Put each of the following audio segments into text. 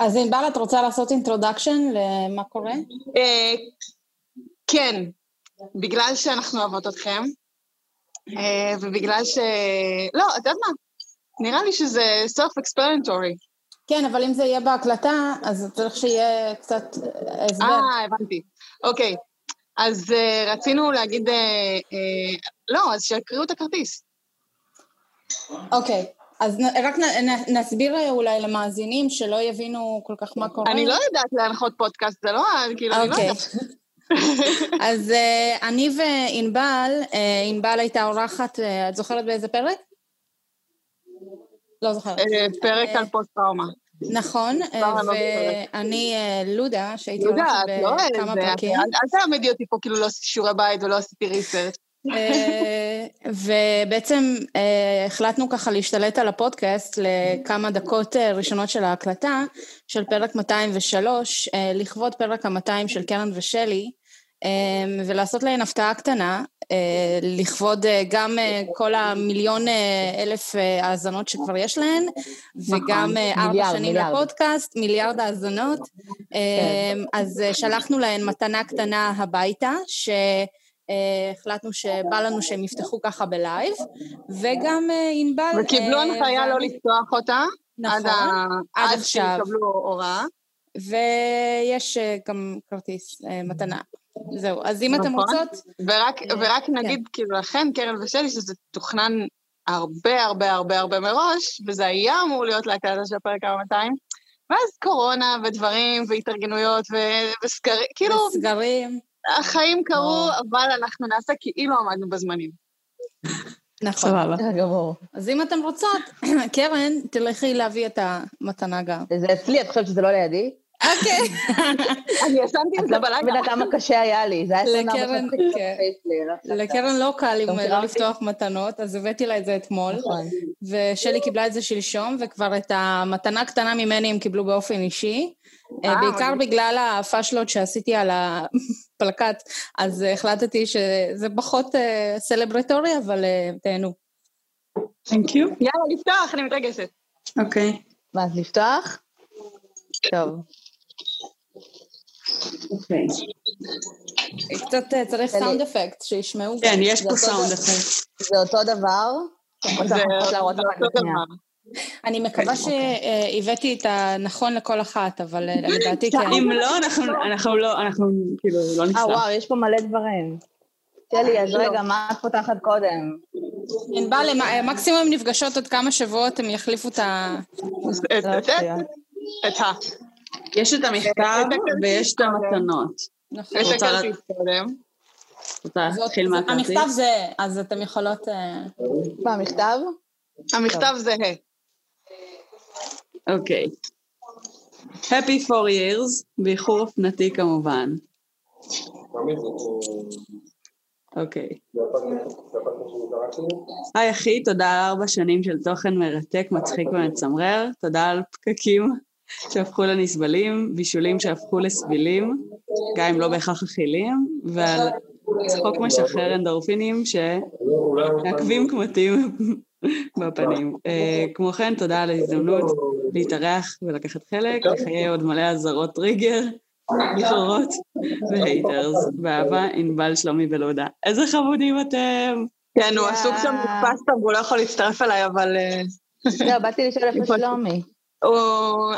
אז ענבל, את רוצה לעשות אינטרודקשן למה קורה? כן, בגלל שאנחנו אוהבות אתכם, ובגלל ש... לא, את יודעת מה? נראה לי שזה self-explanatory. כן, אבל אם זה יהיה בהקלטה, אז צריך שיהיה קצת הסבר. הבנתי. אוקיי, אז רצינו להגיד... לא, אז שיקריאו את הכרטיס. אוקיי. אז רק נסביר אולי למאזינים שלא יבינו כל כך מה קורה. אני לא יודעת להנחות פודקאסט, זה לא, כאילו אני לא יודעת. אז אני וענבל, ענבל הייתה אורחת, את זוכרת באיזה פרק? לא זוכרת. פרק על פוסט-טראומה. נכון, ואני לודה, שהייתי אורחת בכמה פרקים. אל תעמדי אותי פה, כאילו לא עשיתי שיעורי בית ולא עשיתי ריסרט. ובעצם החלטנו ככה להשתלט על הפודקאסט לכמה דקות ראשונות של ההקלטה של פרק 203 לכבוד פרק ה-200 של קרן ושלי ולעשות להן הפתעה קטנה לכבוד גם כל המיליון אלף האזנות שכבר יש להן וגם 4 שנים לפודקאסט, מיליארד האזנות. אז שלחנו להן מתנה קטנה הביתה ש... החלטנו שבא לנו שהם יפתחו ככה בלייב, וגם ענבל... וקיבלו הנחיה לא לפתוח אותה, עד שיקבלו הוראה. ויש גם כרטיס מתנה. זהו, אז אם אתם רוצות... ורק נגיד, כאילו לכן, קרן ושלי, שזה תוכנן הרבה הרבה הרבה הרבה מראש, וזה היה אמור להיות להקלטה של הפרק ה-200, ואז קורונה ודברים והתארגנויות וסגרים, כאילו... וסגרים. החיים קרו, אבל אנחנו נעשה כאילו עמדנו בזמנים. נכון. גמור. אז אם אתם רוצות, קרן, תלכי להביא את המתנה גם. זה אצלי, את חושבת שזה לא לידי? אוקיי. אני אשמתי את זה בלילה. בנה כמה קשה היה לי. לקרן לא קל לא לפתוח מתנות, אז הבאתי לה את זה אתמול, ושלי קיבלה את זה שלשום, וכבר את המתנה קטנה ממני הם קיבלו באופן אישי, בעיקר בגלל הפשלות שעשיתי על הפלקט, אז החלטתי שזה פחות סלברטורי, אבל תהנו. Thank you. יאללה, לפתוח, אני מתרגשת. אוקיי. מה, אז לפתוח? טוב. אוקיי. קצת צריך סאונד אפקט שישמעו. כן, יש פה סאונד אפקט. זה אותו דבר? זה אותו דבר. אני מקווה שהבאתי את הנכון לכל אחת, אבל לדעתי כן. אם לא, אנחנו כאילו לא נצטרך. וואו, יש פה מלא דברים. שלי, אז רגע, מה את פותחת קודם? ענבל, מקסימום נפגשות עוד כמה שבועות, הם יחליפו את ה... יש את המכתב ויש את המתנות. יש את הכרטיס קודם. רוצה להתחיל מהכרטיס? המכתב זה, אז אתם יכולות... מה, המכתב? המכתב זה אוקיי. Happy 4 years, באיחור אופנתי כמובן. אוקיי. היי אחי, תודה על 4 שנים של תוכן מרתק, מצחיק ומצמרר, תודה על פקקים שהפכו לנסבלים, בישולים שהפכו לסבילים, גם אם לא בהכרח אכילים, ועל צחוק משחרר אנדורפינים שעקבים כמותים בפנים. כמו כן, תודה על ההזדמנות להתארח ולקחת חלק, לחיי עוד מלא עזרות טריגר, לכאורות והייטרס, באהבה, ענבל, שלומי ולודה. איזה חמודים אתם! כן, הוא עסוק שם בפסטה, והוא לא יכול להצטרף אליי, אבל... לא, באתי לשאול איפה שלומי.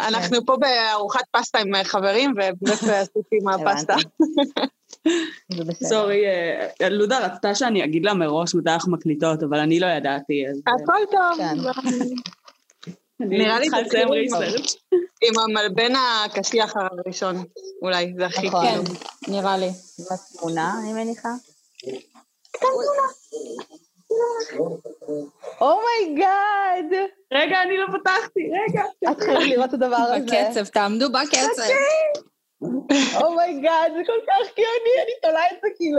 אנחנו פה בארוחת פסטה עם חברים, ובאמת עסוקים מהפסטה. סורי, לודה רצתה שאני אגיד לה מראש מתי אנחנו מקליטות, אבל אני לא ידעתי. הכל טוב. נראה לי תצלם ריסרצ' עם המלבן הקשיח הראשון, אולי, זה הכי כאילו. נראה לי. זאת תמונה, אני מניחה. קטן תמונה. אומייגאד. רגע, אני לא פתחתי, רגע. את חייבת לראות את הדבר הזה. בקצב, תעמדו בקצב. אומייגאד, זה כל כך קיוני, אני תולה את זה כאילו.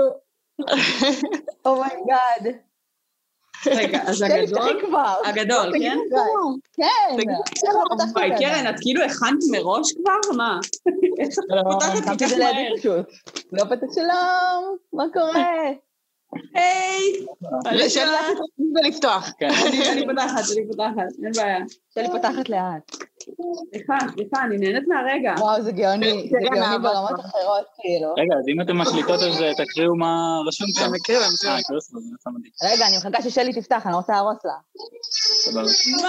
אומייגאד. רגע, אז הגדול, כן? כן. קרן, את כאילו הכנת מראש כבר? מה? לא, פתחתי את זה לידי פשוט. לא פתח שלום, מה קורה? היי! ולפתוח. אני פותחת, אין בעיה. שלי פותחת לאט. סליחה, אני נהנית מהרגע. וואו, זה גאוני, זה גאוני ברמות אחרות, כאילו. רגע, אז אם אתם משליטות על זה, תקריאו מה רשום כאן. רגע, אני מחכה ששלי תפתח, אני רוצה להרוס לה. סבבה.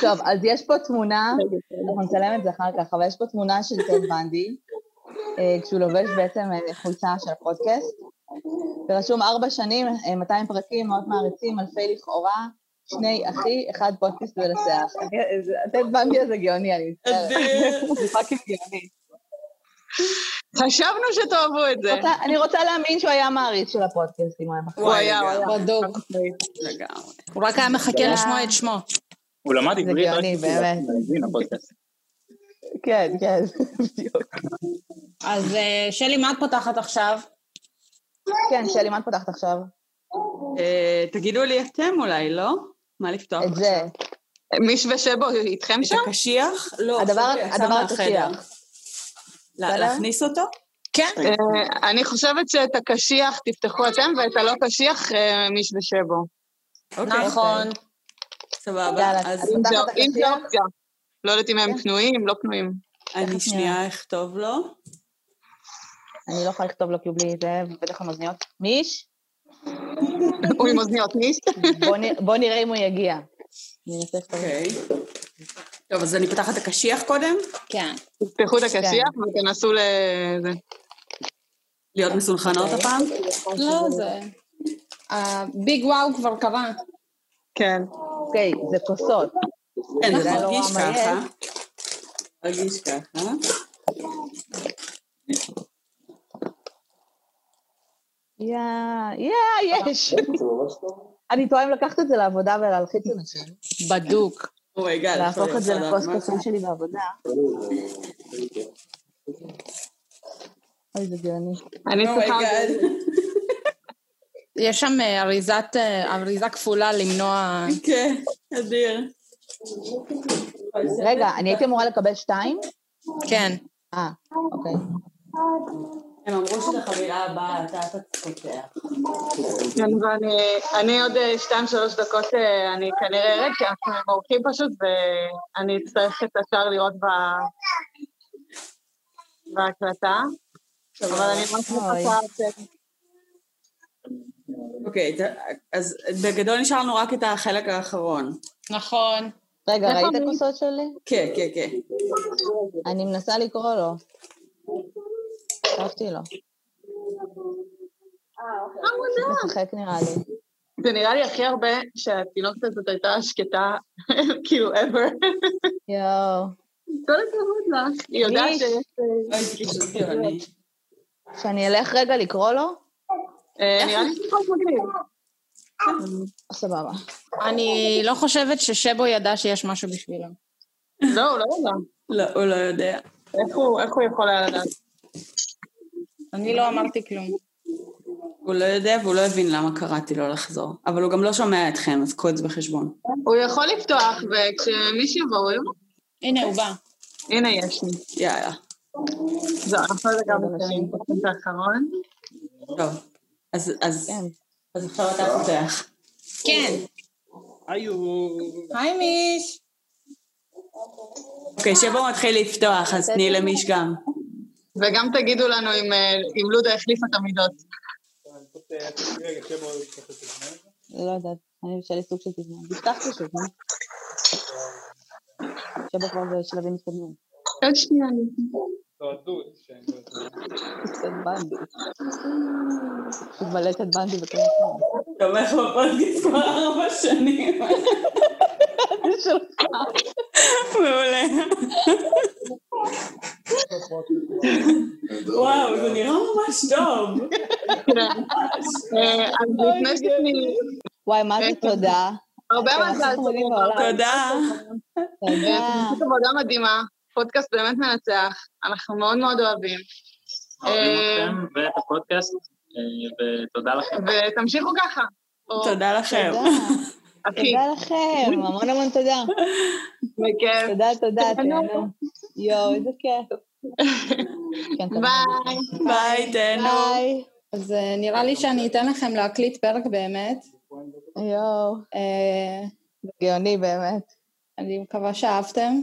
טוב, אז יש פה תמונה, אנחנו נצלם את זה אחר כך, אבל יש פה תמונה של טד בנדי, כשהוא לובש בעצם חולצה של פודקאסט, ורשום 4 שנים, 200 פרקים, מאוד מעריצים, אלפי לכאורה, 2 אחי, 1 פודקאסט ולסח. טד בנדי הזה גאוני, אני מצטערת. זה פאקינג גאוני. חשבנו שתאהבו את זה. אני רוצה להאמין שהוא היה מעריץ של הפודקאסטים. הוא היה, בדוק. הוא רק היה מחכה לשמוע את שמו. הוא למד עברית. זה גאוני, באמת. כן, כן, בדיוק. אז שלי, מה את פותחת עכשיו? כן, שלי, מה את פותחת עכשיו? תגידו לי אתם אולי, לא? מה לפתוח עכשיו? את זה. מי שווה בו, איתכם שם? את הקשיח? לא. הדבר הקשיח. להכניס אותו? כן. אני חושבת שאת הקשיח תפתחו אתם, ואת הלא קשיח מיש ושבו. נכון. סבבה. אז אם זה אופציה. לא יודעת אם הם פנויים, לא פנויים. אני שנייה אכתוב לו. אני לא יכולה לכתוב לו כי הוא בלי זה, ובטח עם אוזניות. מיש? הוא עם אוזניות, מיש? בוא נראה אם הוא יגיע. אוקיי. טוב, אז אני פתחת את הקשיח קודם? כן. תפתחו את הקשיח ותנסו לזה. להיות מסולחנות הפעם? לא, זה... הביג וואו כבר קרה. כן. אוקיי, זה כוסות. כן, זה מרגיש ככה. מרגיש ככה. יש. אני טועה אם לקחת את זה לעבודה ולהלחיץ אנשים. בדוק. להפוך את זה לפוסט קסום שלי בעבודה. אוי, זה גאוני. אני צריכה... יש שם אריזה כפולה למנוע... כן, אדיר. רגע, אני הייתי אמורה לקבל 2? כן. אוקיי. הם אמרו שזה חבילה הבאה, אתה תצפותח. אני עוד 2-3 דקות, אני כנראה ארד, כי אנחנו מורכים פשוט, ואני אצטרך את השאר לראות בהקלטה. אבל אני ממש מחכה. אוקיי, אז בגדול נשארנו רק את החלק האחרון. נכון. רגע, ראית את הכוסות שלי? כן, כן, כן. אני מנסה לקרוא לו. אהבתי לו. משחק נראה לי. זה נראה לי הכי הרבה שהתינוקת הזאת הייתה שקטה, כאילו, ever. יואו. כל הכבוד לך. היא יודעת שיש... שאני אלך רגע לקרוא לו? נראה לי שפחות מגניב. סבבה. אני לא חושבת ששבו ידע שיש משהו בשבילו. לא, הוא לא יודע. לא, הוא לא יודע. איך הוא יכול היה לדעת? אני לא אמרתי כלום. הוא לא יודע והוא לא הבין למה קראתי לו לחזור. אבל הוא גם לא שומע אתכם, אז קודס בחשבון. הוא יכול לפתוח, וכשמישהו יבוא, הנה, הוא בא. הנה, יש לי. יאללה. זו, אנחנו זה גם נשאים פותחים את האחרון. טוב. אז עכשיו אתה פותח. כן. היי מיש. אוקיי, שבו מתחיל לפתוח, אז תני למיש גם. וגם תגידו לנו אם לודה החליפה את המידות. לא יודעת, אני אבשה לי סוג של תזמן. תפתח פשוט, מה? שבו כבר זה שלבים מתקדמים. עוד שנייה. תועדות. קצת בנדי. תתבלט את בנדי וכמה פעם. תומך בפודקאסט כבר 4 שנים. זה שלך. מעולה. וואו, זה נראה ממש טוב. וואי, מה זה תודה. הרבה מזל. תודה. זאת עבודה מדהימה. פודקאסט באמת מנצח, אנחנו מאוד מאוד אוהבים. אוהבים אתכם ואת הפודקאסט, ותודה לכם. ותמשיכו ככה. תודה לכם. תודה לכם, המון המון תודה. תודה, תודה. יואו, איזה כיף. ביי. ביי, תהנו. אז נראה לי שאני אתן לכם להקליט פרק באמת. יואו. גאוני באמת. אני מקווה שאהבתם.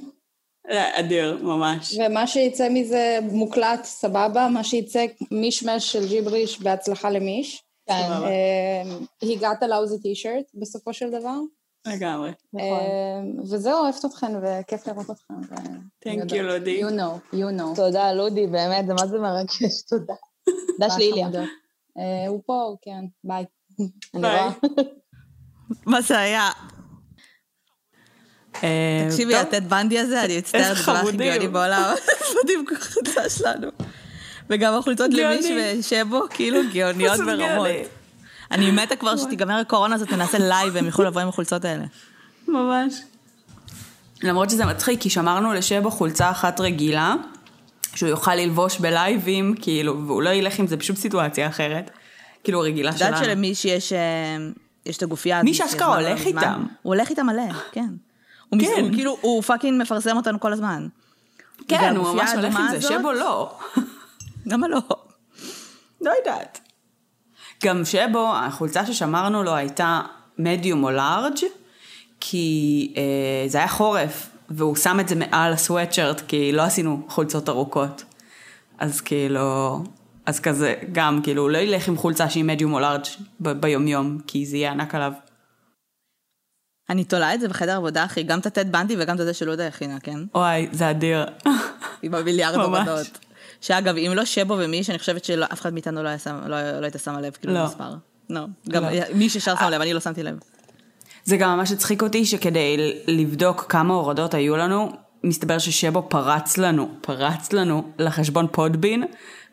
אדיר, ממש. ומה שיצא מזה מוקלט, סבבה, מה שיצא מישמש של ג'יבריש בהצלחה למיש. כן. היא got a lousy t-shirt בסופו של דבר. לגמרי. וזהו, אוהבת אתכן וכיף לראות אתכן. Thank you, לודי. You know, you know. תודה, לודי, באמת, מה זה מרגש, תודה. תודה של איליה. הוא פה, כן, ביי. ביי. מה זה היה? תקשיבי, לתת בנדי הזה, אני אצטער דבר הכי גאוני בעולם. חמודים כחוצה שלנו. וגם החולצות למיש ושבו, כאילו גאוניות ברמות. אני מתה כבר שתיגמר הקורונה הזאת, נעשה לייב, והם יוכלו לבוא עם החולצות האלה. ממש. למרות שזה מצחיק, כי שמרנו לשבו חולצה אחת רגילה, שהוא יוכל ללבוש בלייבים, כאילו, והוא לא ילך עם זה, פשוט סיטואציה אחרת. כאילו, רגילה שלנו. דעת שלמיש יש את הגופייה. מי שעשקה הולך איתם. הוא הולך איתם מלא, כן. הוא כאילו, הוא פאקינג מפרסם אותנו כל הזמן. כן, הוא ממש הולך עם זה, שבו לא. למה לא? לא יודעת. גם שבו החולצה ששמרנו לו הייתה מדיום או לארג', כי זה היה חורף, והוא שם את זה מעל הסווטשרט, כי לא עשינו חולצות ארוכות. אז כאילו, אז כזה גם, כאילו, הוא לא ילך עם חולצה שהיא מדיום או לארג' ביומיום, כי זה יהיה ענק עליו. אני תולה את זה בחדר עבודה, אחי, גם תתת בנדי וגם את זה של לודה הכינה, כן? וואי, זה אדיר. עם המיליארד עובדות. שאגב, אם לא שבו ומיש, אני חושבת שאף אחד מאיתנו לא הייתה שמה לב, כאילו מספר. לא. גם מי ששר שם לב, אני לא שמתי לב. זה גם ממש הצחיק אותי, שכדי לבדוק כמה הורדות היו לנו, מסתבר ששבו פרץ לנו לחשבון פודבין,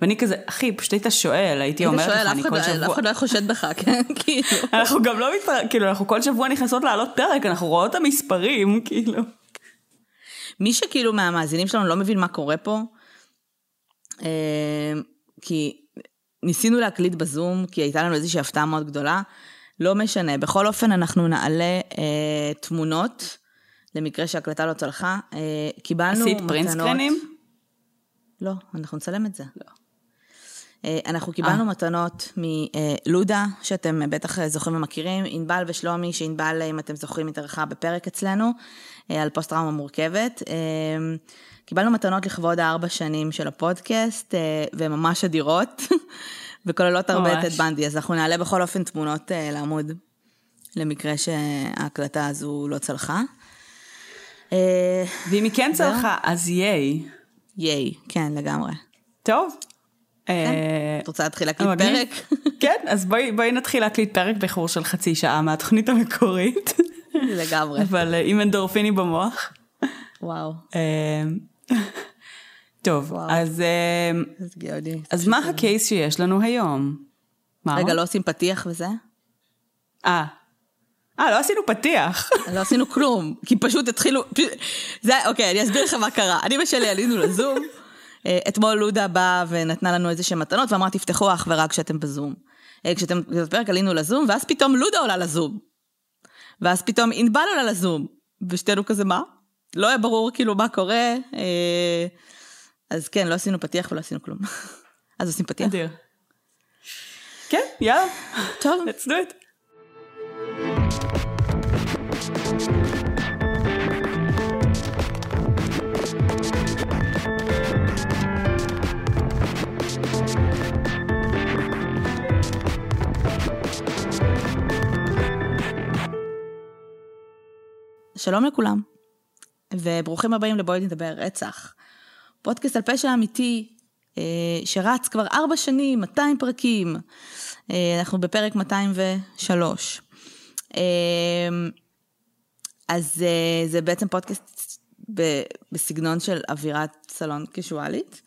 ואני כזה, אחי, פשוט היית שואל, הייתי אומרת לך, אני כל שבוע... אף אחד לא חושד בך, כן? אנחנו גם לא מתפרק, כאילו, אנחנו כל שבוע נכנסות לעלות פרק, אנחנו רואות את המספרים, כאילו. מי שכאילו מהמאזינים שלנו לא מבין מה קורה פה, כי ניסינו להקליט בזום, כי הייתה לנו איזושהי הפתעה מאוד גדולה, לא משנה, בכל אופן אנחנו נעלה תמונות, למקרה שהקלטה לא צלחה, קיבלנו... עשית פרינסקרינים? לא, אנחנו נצלם את זה. לא. אנחנו קיבלנו מתנות מלודה, שאתם בטח זוכרים ומכירים, אינבל ושלומי, שאינבל, אם אתם זוכרים, התארחה בפרק אצלנו, על פוסט טראומה מורכבת. קיבלנו מתנות לכבוד 4 שנים של הפודקאסט, וממש אדירות, וכוללות הרבה את בנדי, אז אנחנו נעלה בכל אופן תמונות לעמוד, למקרה שההקלטה הזו לא צלחה. ואם היא כן צלחה, אז ייי. ייי, כן, לגמרי. טוב. את רוצה להתחיל להקליט פרק? כן, אז בואי נתחיל להקליט פרק בחור של חצי שעה מהתוכנית המקורית. לגמרי. אבל עם אנדורפיני במוח. וואו. טוב, אז מה הקייס שיש לנו היום? רגע, לא עושים פתיח וזה? לא עשינו פתיח. לא עשינו כלום, כי פשוט התחילו... אוקיי, אני אסביר לך מה קרה. אני ושלי עלינו לזום... אתמול לודה באה ונתנה לנו איזושהי מתנות, ואמרה, תפתחו אך ורק כשאתם בזום. כשאתם בפרק עלינו לזום, ואז פתאום לודה עולה לזום. ואז פתאום אינבל עולה לזום. ושתינו כזה מה? לא היה ברור כאילו מה קורה. אז כן, לא עשינו פתיח ולא עשינו כלום. אז עושים פתיח. אדיר. כן, יאללה. טוב. Let's do it. שלום לכולם, וברוכים הבאים לבואי נדבר רצח. פודקאסט על פשע אמיתי, שרץ כבר 4 שנים, 200 פרקים, אנחנו בפרק 203. אז זה בעצם פודקאסט בסגנון של אווירת סלון קזואלית.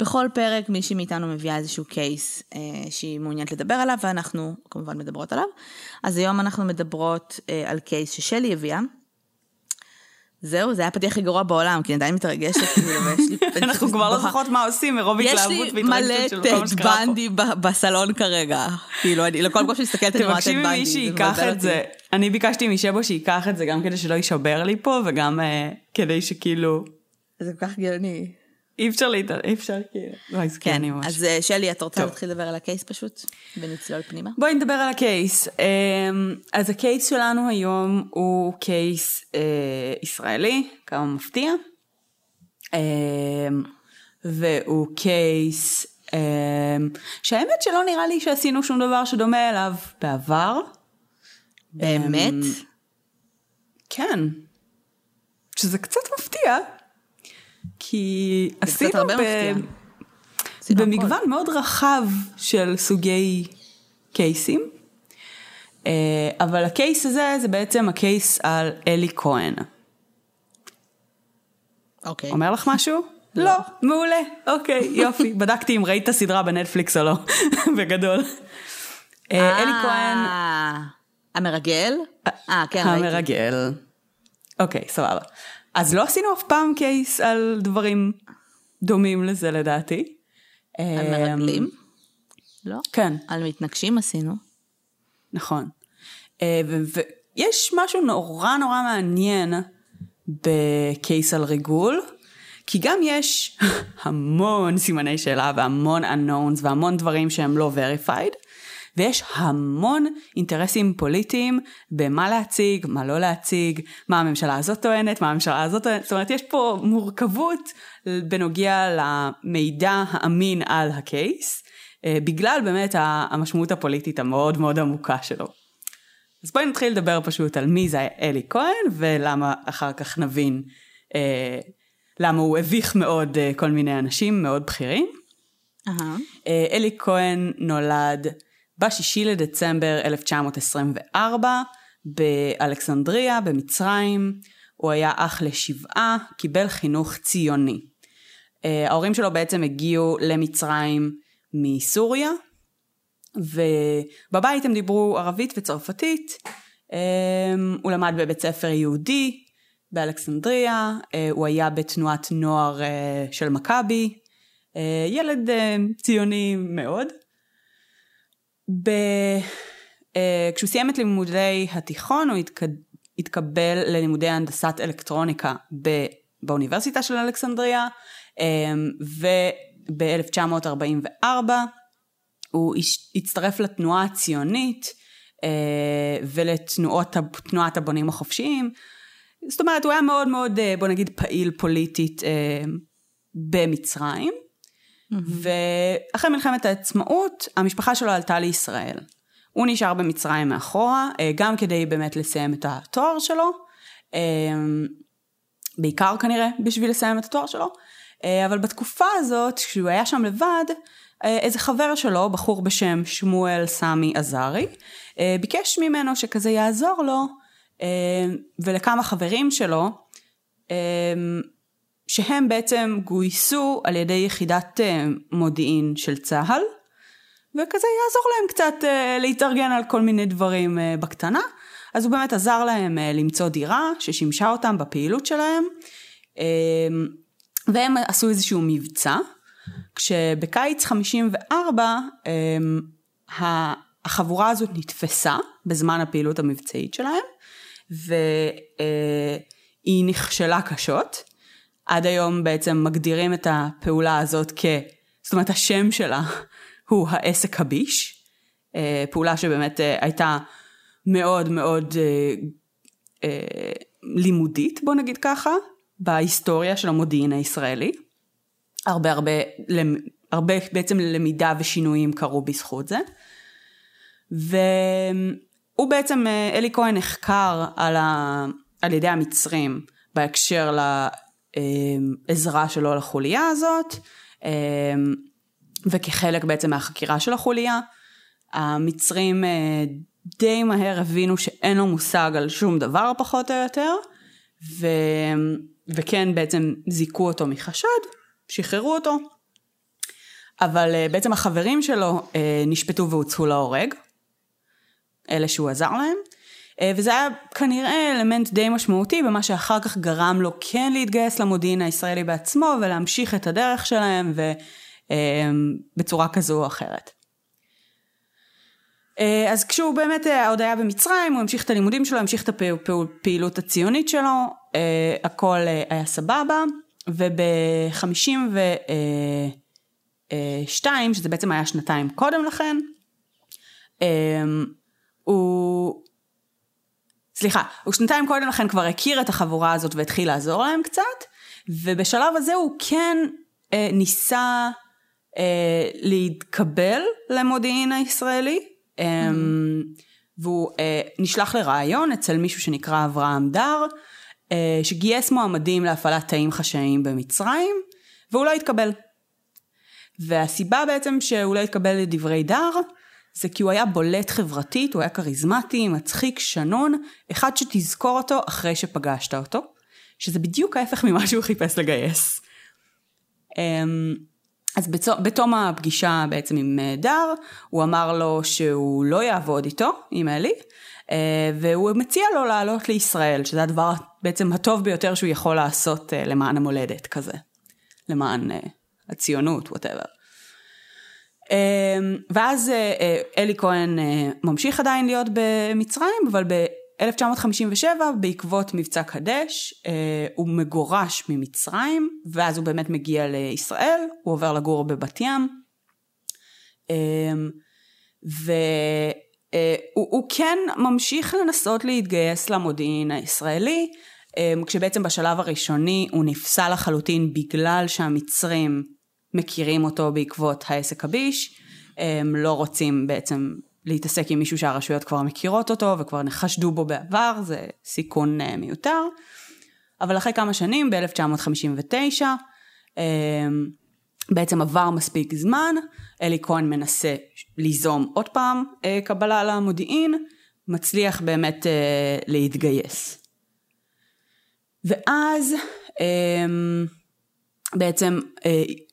בכל פרק מישהי מאיתנו מביאה איזשהו קייס שהיא מעוניינת לדבר עליו, ואנחנו כמובן מדברות עליו. אז היום אנחנו מדברות על קייס ששלי הביאה, זהו, זה היה פתיח הכי גרוע בעולם, כי אני עדיין מתרגשת. אנחנו כבר לא זוכרות מה עושים, מרוב התלהבות והתרגשות של כל מה שקרה פה. יש לי מלא טד בנדי בסלון כרגע. כאילו, לכל כך שמסתכלת על מה טד בנדי. תבקשי ממי שיקח את זה. אני ביקשתי משבו שיקח את זה, גם כדי שלא יישבר לי פה, וגם כדי שכאילו... זה כל כך גאוני. אי אפשר להתאר, אי אפשר כאילו. כן, אז שלי, את רוצה להתחיל לדבר על הקייס פשוט? ונצלול פנימה? בואי נדבר על הקייס. אז הקייס שלנו היום הוא קייס ישראלי, כמה מפתיע. והוא קייס שהאמת שלא נראה לי שעשינו שום דבר שדומה אליו בעבר. באמת? כן. שזה קצת מפתיע. כי עשינו במגוון מאוד רחב של סוגי קייסים, אבל הקייס הזה זה בעצם הקייס על אלי כהן. אוקיי. אומר לך משהו? לא, מעולה. אוקיי, יופי. בדקתי אם ראית סדרה בנטפליקס או לא, בגדול. אלי כהן. המרגל? כן, ראיתי. המרגל. אוקיי, סבבה. אז לא עשינו אף פעם קייס על דברים דומים לזה לדעתי. על מרגלים? לא? כן. על מתנגשים עשינו. נכון. ויש משהו נורא נורא מעניין בקייס על ריגול, כי גם יש המון סימני שאלה והמון unknowns והמון דברים שהם לא verified, ויש המון אינטרסים פוליטיים במה להציג, מה לא להציג, מה הממשלה הזאת טוענת, מה הממשלה הזאת טוענת. זאת אומרת, יש פה מורכבות בנוגע למידע האמין על הקייס, בגלל באמת המשמעות הפוליטית המאוד מאוד עמוקה שלו. אז בואי נתחיל לדבר פשוט על מי זה אלי כהן, ולמה אחר כך נבין למה הוא הביך מאוד כל מיני אנשים מאוד בכירים. אלי כהן נולד ב-6 לדצמבר 1924, באלכסנדריה, במצרים. הוא היה אח ל7, קיבל חינוך ציוני. ההורים שלו בעצם הגיעו למצרים מסוריה, ובבית הם דיברו ערבית וצרפתית. הוא למד בבית ספר יהודי באלכסנדריה, הוא היה בתנועת נוער של מכבי, ילד ציוני מאוד. כשהוא סיים את לימודי התיכון הוא התקבל ללימודי הנדסת אלקטרוניקה באוניברסיטה של אלכסנדריה, וב-1944 הוא הצטרף לתנועה הציונית ולתנועת הבונים החופשיים. זאת אומרת, הוא היה מאוד מאוד, בוא נגיד, פעיל פוליטית במצרים. ואחרי מלחמת העצמאות, המשפחה שלו עלתה לישראל. הוא נשאר במצרים מאחורה, גם כדי באמת לסיים את התואר שלו, בעיקר כנראה בשביל לסיים את התואר שלו, אבל בתקופה הזאת, כשהוא היה שם לבד, איזה חבר שלו, בחור בשם שמואל סמי עזרי, ביקש ממנו שכזה יעזור לו, ולכמה חברים שלו, שהם בעצם גויסו על ידי יחידת מודיעין של צהל, וכזה יעזור להם קצת להתארגן על כל מיני דברים בקטנה. אז הוא באמת עזר להם למצוא דירה ששימשה אותם בפעילות שלהם, והם עשו איזשהו מבצע, כשבקיץ 54 החבורה הזאת נתפסה בזמן הפעילות המבצעית שלהם, והיא נכשלה קשות. עד היום בעצם מגדירים את הפעולה הזאת זאת אומרת, השם שלה הוא העסק הביש, פעולה שבאמת הייתה מאוד מאוד לימודית, בוא נגיד ככה, בהיסטוריה של המודיעין הישראלי. הרבה בעצם למידה ושינויים קרו בזכות זה. והוא בעצם, אלי כהן נחקר על ידי המצרים בהקשר עזרה שלו לחוליה הזאת, וכחלק בעצם מהחקירה של החוליה. המצרים די מהר הבינו שאין לו מושג על שום דבר פחות או יותר, וכן בעצם זיקו אותו מחשד, שחררו אותו, אבל בעצם החברים שלו נשפטו והוצאו להורג, אלה שהוא עזר להם, וזה היה כנראה אלמנט די משמעותי, במה שאחר כך גרם לו כן להתגייס למודיעין הישראלי בעצמו, ולהמשיך את הדרך שלהם, בצורה כזו או אחרת. אז כשהוא באמת עוד היה במצרים, הוא המשיך את הלימודים שלו, המשיך את הפעילות הציונית שלו, הכל היה סבבה, וב-52, שזה בעצם היה שנתיים קודם לכן, הוא שנתיים קודם לכן כבר הכיר את החבורה הזאת והתחיל לעזור להם קצת, ובשלב הזה הוא כן ניסה להתקבל למודיעין הישראלי, והוא נשלח לרעיון אצל מישהו שנקרא אברהם דר, שגייס מועמדים להפעלת תאים חשאיים במצרים, והוא לא התקבל. והסיבה בעצם שהוא לא התקבל לדברי דר, זה כי הוא היה בולט חברתית, הוא היה קריזמטי, מצחיק, שנון, אחד שתזכור אותו אחרי שפגשת אותו, שזה בדיוק ההפך ממה שהוא חיפש לגייס. אז בתום הפגישה בעצם עם דר, הוא אמר לו שהוא לא יעבוד איתו, עם אלי, והוא מציע לו לעלות לישראל, שזה הדבר בעצם הטוב ביותר שהוא יכול לעשות למען המולדת כזה, למען הציונות, whatever. ואז אלי כהן ממשיך עדיין להיות במצרים, אבל ב-1957 בעקבות מבצע קדש הוא מגורש ממצרים, ואז הוא באמת מגיע לישראל, הוא עובר לגור בבת ים, והוא כן ממשיך לנסות להתגייס למודיעין הישראלי, כשבעצם בשלב הראשוני הוא נפסל לחלוטין בגלל שהמצרים מכירים אותו בעקבות העסק הביש, הם לא רוצים בעצם להתעסק עם מישהו שהרשויות כבר מכירות אותו, וכבר נחשדו בו בעבר, זה סיכון מיותר. אבל אחרי כמה שנים, ב-1959, בעצם עבר מספיק זמן, אלי כהן מנסה ליזום עוד פעם קבלה למודיעין, מצליח באמת להתגייס. ואז בעצם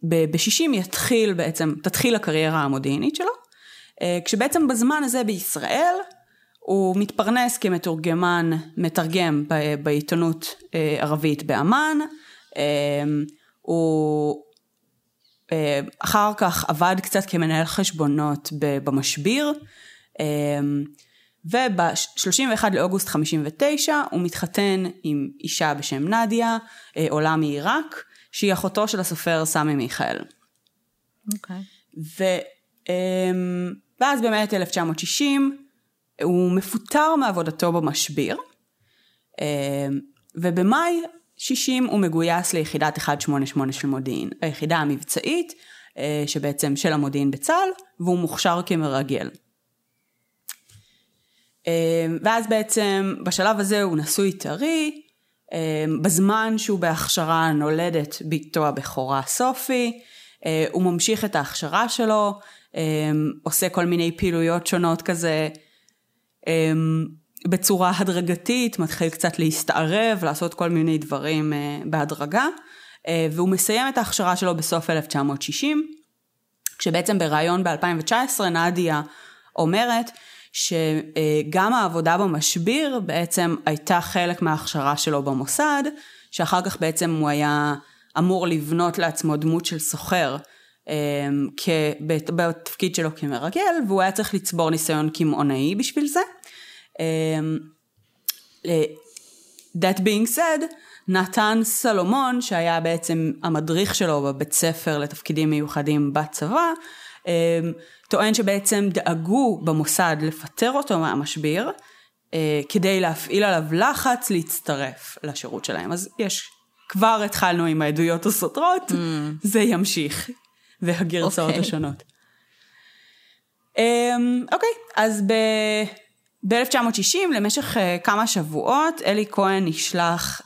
ב-60 יתחיל בעצם, תתחיל הקריירה המודיעינית שלו, כשבעצם בזמן הזה בישראל, הוא מתפרנס כמתורגמן, מתרגם בעיתונות ערבית באמן, הוא אחר כך עבד קצת כמנהל חשבונות במשביר, וב-31 לאוגוסט 59 הוא מתחתן עם אישה בשם נדיה, עולה מעיראק, שהיא אחותו של הסופר סמי מיכאל. אוקיי. ואז באמת 1960 הוא מפוטר מעבודתו במשביר, ובמאי 60 הוא מגויס ליחידת 188 של מודיעין, היחידה המבצעית שבעצם של המודיעין בצה"ל, והוא מוכשר כמרגל. ואז בעצם בשלב הזה הוא נשוי טרי, בזמן שהוא בהכשרה נולדת בתו הבכורה סופי, הוא ממשיך את ההכשרה שלו, עושה כל מיני פעילויות שונות כזה, בצורה הדרגתית, מתחיל קצת להסתערב, לעשות כל מיני דברים בהדרגה, והוא מסיים את ההכשרה שלו בסוף 1960, כשבעצם ברעיון ב-2019 נדיה אומרת שגם העבודה במשביר בעצם הייתה חלק מההכשרה שלו במוסד, שאחר כך בעצם הוא היה אמור לבנות לעצמו דמות של סוחר, בתפקיד שלו כמרגל, והוא היה צריך לצבור ניסיון כמעונאי בשביל זה. That being said, נתן סלומון, שהיה בעצם המדריך שלו בבית ספר לתפקידים מיוחדים בצבא, טוען שבעצם דאגו במוסד לפטר אותו מהמשביר, כדי להפעיל עליו לחץ להצטרף לשירות שלהם. אז יש, כבר התחלנו עם העדויות הסותרות, זה ימשיך. והגרסאות השונות. אוקיי, אז ב-1960, למשך כמה שבועות, אלי כהן נשלח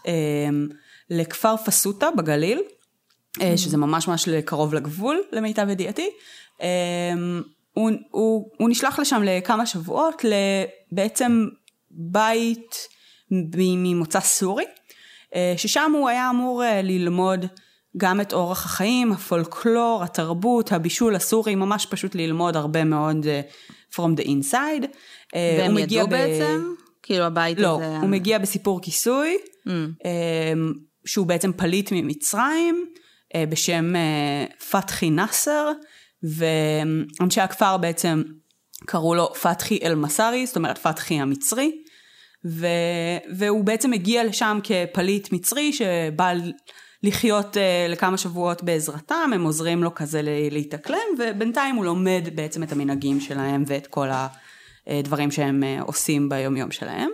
לכפר פסוטה בגליל, שזה ממש ממש קרוב לגבול, למיטב ידיעתי. הוא נשלח לשם לכמה שבועות, בעצם בית ממוצא סורי, ששם הוא היה אמור ללמוד גם את אורח החיים, הפולקלור, התרבות, הבישול הסורי, ממש פשוט ללמוד הרבה מאוד from the inside. והם ידעו בעצם? כאילו הבית הזה... לא, הוא מגיע בסיפור כיסוי, שהוא בעצם פליט ממצרים, בשם פתחי נאסר, ואנשי הכפר בעצם קראו לו פתחי אל-מסארי, זאת אומרת פתחי המצרי, והוא בעצם הגיע לשם כפליט מצרי, שבא לחיות לכמה שבועות בעזרתם, הם עוזרים לו כזה להתאקלם, ובינתיים הוא לומד בעצם את המנהגים שלהם, ואת כל הדברים שהם עושים ביום יום שלהם.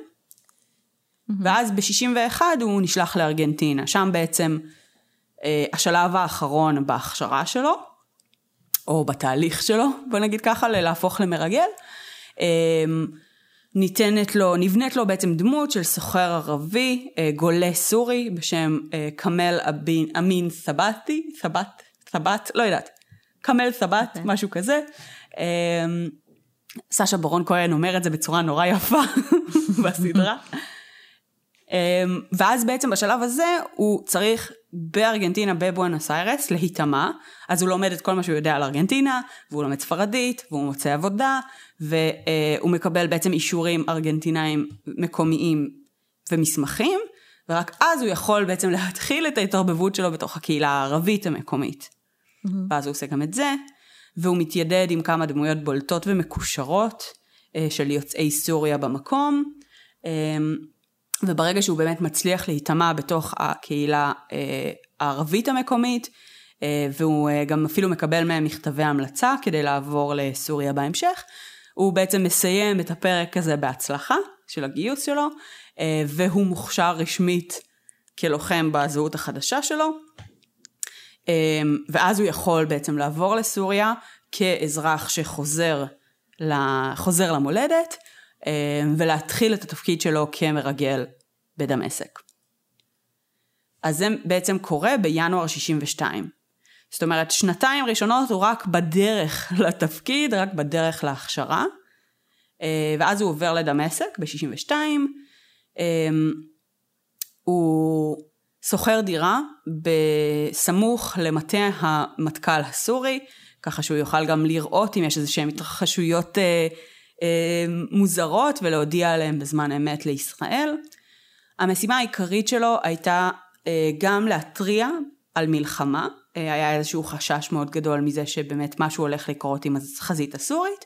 ואז ב-61 הוא נשלח לארגנטינה, שם בעצם השלב האחרון בהכשרה שלו, או בתהליך שלו, בוא נגיד ככה, להפוך למרגל, נבנית לו בעצם דמות של סוחר ערבי, גולה סורי, בשם קמל אמין סבתי, לא יודעת, קמל סבת, משהו כזה. סשה ברון כהן אומר את זה בצורה נורא יפה בסדרה. ואז בעצם בשלב הזה הוא צריך בארגנטינה, בבואנוס איירס, להיטמע, אז הוא לומד את כל מה שהוא יודע על ארגנטינה, והוא לומד ספרדית, והוא מוצא עבודה, והוא מקבל בעצם אישורים ארגנטינאים מקומיים ומסמכים, ורק אז הוא יכול בעצם להתחיל את ההתערבבות שלו בתוך הקהילה הערבית המקומית. ואז הוא עושה גם את זה, והוא מתיידד עם כמה דמויות בולטות ומקושרות של יוצאי סוריה במקום, וברגע שהוא באמת מצליח להיטמע בתוך הקהילה הערבית המקומית, והוא גם אפילו מקבל מהם מכתבי המלצה כדי לעבור לסוריה בהמשך, הוא בעצם מסיים את הפרק הזה בהצלחה של הגיוס שלו, והוא מוכשר רשמית כלוחם בזהות החדשה שלו, ואז הוא יכול בעצם לעבור לסוריה כאזרח שחוזר למולדת, ולהתחיל את התפקיד שלו כמרגל בדמשק. אז זה בעצם קורה בינואר 62. זאת אומרת, שנתיים ראשונות הוא רק בדרך לתפקיד, רק בדרך להכשרה, ואז הוא עובר לדמשק ב-62, הוא סוחר דירה בסמוך למטה המטכ"ל הסורי, ככה שהוא יוכל גם לראות אם יש איזושהי התרחשויות מוזרות ולהודיע עליהם בזמן אמת לישראל. המשימה העיקרית שלו הייתה גם להתריע על מלחמה, היה איזשהו חשש מאוד גדול מזה שבאמת משהו הולך לקרות עם החזית הסורית,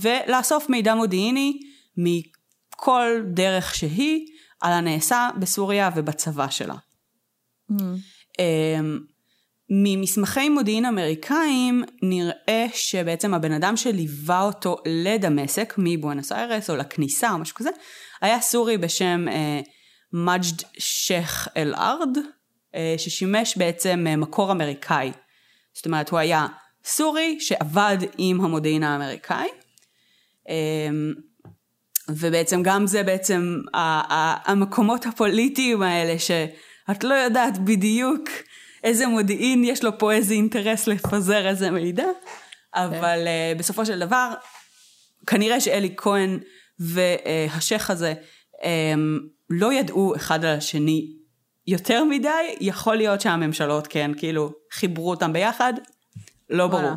ולאסוף מידע מודיעיני מכל דרך שהיא על הנעשה בסוריה ובצבא שלה. ממסמכי מודיעין אמריקאים נראה שבעצם הבן אדם שליווה אותו לדמשק מבואנוס איירס או לכניסה או משהו כזה, היה סורי בשם מג'ד שייח' אל-ארד, ששימש בעצם מקור אמריקאי. זאת אומרת, הוא היה סורי שעבד עם המודיעין האמריקאי, ובעצם גם זה בעצם המקומות הפוליטיים האלה שאת לא יודעת בדיוק איזה מודיעין, יש לו פה איזה אינטרס לפזר איזה מידע, אבל בסופו של דבר, כנראה שאלי כהן והשייך הזה, לא ידעו אחד על השני יותר מדי, יכול להיות שהממשלות כן, כאילו חיברו אותם ביחד, לא ברור.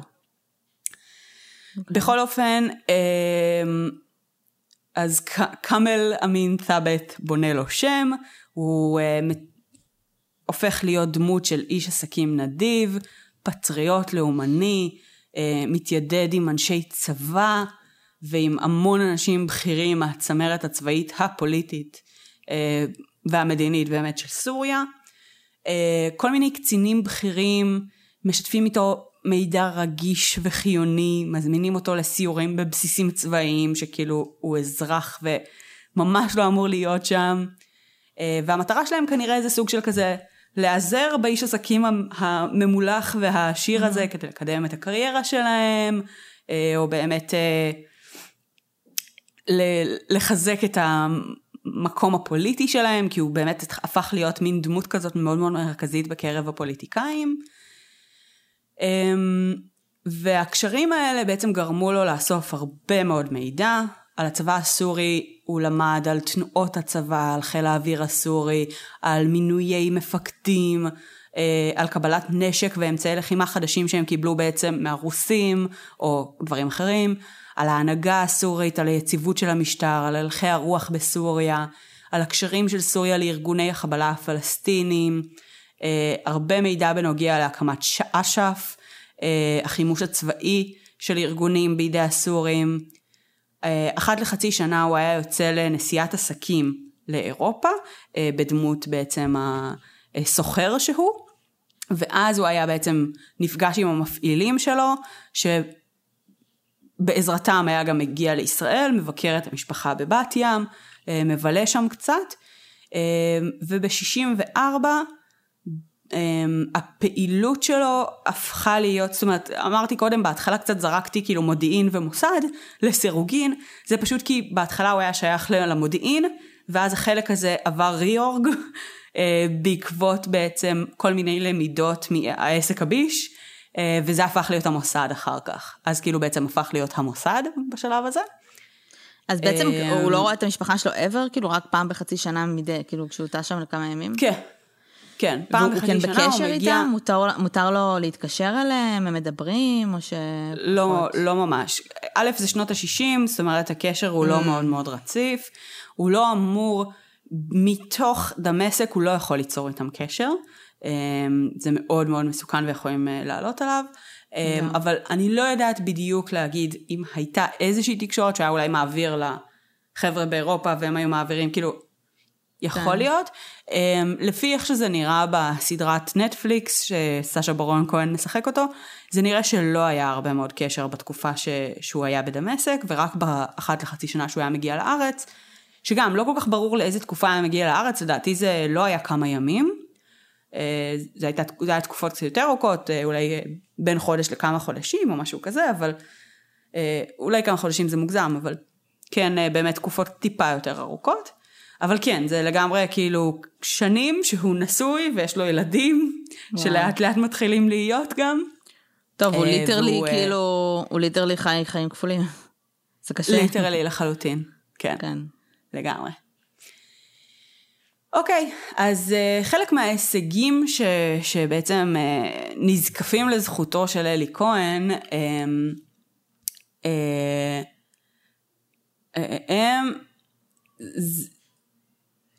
בכל אופן, אז קמל אמין ת'אבת בונה לו שם, הוא הופך להיות דמות של איש עסקים נדיב, פטריוט לאומני, מתיידד עם אנשי צבא, ועם המון אנשים בכירים מהצמרת הצבאית הפוליטית והמדינית באמת של סוריה. כל מיני קצינים בכירים משתפים איתו מידע רגיש וחיוני, מזמינים אותו לסיורים בבסיסים צבאיים, שכאילו הוא אזרח וממש לא אמור להיות שם. והמטרה שלהם כנראה זה סוג של כזה, לעזר באיש עסקים הממולח והעשיר הזה, כדי לקדם את הקריירה שלהם, או באמת לחזק את המקום הפוליטי שלהם, כי הוא באמת הפך להיות מין דמות כזאת מאוד מאוד מרכזית בקרב הפוליטיקאים. והקשרים האלה בעצם גרמו לו לאסוף הרבה מאוד מידע על הצבא הסורי, הוא למד על תנועות הצבא, על חיל האוויר הסורי, על מינויי מפקדים, על קבלת נשק ואמצעי לחימה חדשים שהם קיבלו בעצם מהרוסים, או דברים אחרים, על ההנהגה הסורית, על היציבות של המשטר, על הלכי הרוח בסוריה, על הקשרים של סוריה לארגוני החבלה הפלסטינים, הרבה מידע בנוגע להקמת אש"ף, החימוש הצבאי של ארגונים בידי הסורים. אחת לחצי שנה הוא היה יוצא לנסיעת עסקים לאירופה, בדמות בעצם הסוחר שהוא, ואז הוא היה בעצם נפגש עם המפעילים שלו, שבעזרתם היה גם מגיע לישראל, מבקר את המשפחה בבת ים, מבלה שם קצת, וב-64 הפעילות שלו הפכה להיות, זאת אומרת, אמרתי קודם, בהתחלה קצת זרקתי כאילו מודיעין ומוסד לסירוגין, זה פשוט כי בהתחלה הוא היה שייך למודיעין, ואז החלק הזה עבר ריאורג, בעקבות בעצם כל מיני למידות מהעסק הביש, וזה הפך להיות המוסד אחר כך. אז כאילו בעצם הפך להיות המוסד בשלב הזה. אז בעצם הוא לא רואה את המשפחה שלו ever, כאילו רק פעם בחצי שנה מדי, כאילו כשהוא טע שם לכמה ימים? כן. כן, פעם בחצי שנה הוא מגיע... מותר לו להתקשר אליהם, הם מדברים, או ש... לא ממש. א', זה שנות ה-60, זאת אומרת, הקשר הוא לא מאוד מאוד רציף, הוא לא אמור... מתוך דמשק הוא לא יכול ליצור איתם קשר, זה מאוד מאוד מסוכן ויכולים לעלות עליו, אבל אני לא יודעת בדיוק להגיד אם הייתה איזושהי תקשורת שהיה אולי מעביר לחבר'ה באירופה והם היו מעבירים, כאילו יכול להיות, לפי איך שזה נראה בסדרת נטפליקס שסשה ברון כהן משחק אותו, זה נראה שלא היה הרבה מאוד קשר בתקופה שהוא היה בדמשק, ורק באחת לחצי שנה שהוא היה מגיע לארץ, שגם לא כל כך ברור לאיזה תקופה היה מגיע לארץ, לדעתי זה לא היה כמה ימים, זה היה תקופות קצת יותר ארוכות, אולי בין חודש לכמה חודשים או משהו כזה, אבל אולי כמה חודשים זה מוגזם, אבל כן באמת תקופות טיפה יותר ארוכות, אבל כן, זה לגמרי כאילו שנים שהוא נשוי ויש לו ילדים, שלאט לאט מתחילים להיות גם. טוב, הוא ליטרלי כאילו, הוא ליטרלי חיים כפולים, זה קשה. ליטרלי לחלוטין, כן. לגמרי. אוקיי, אז חלק מההישגים שבעצם נזקפים לזכותו של אלי כהן,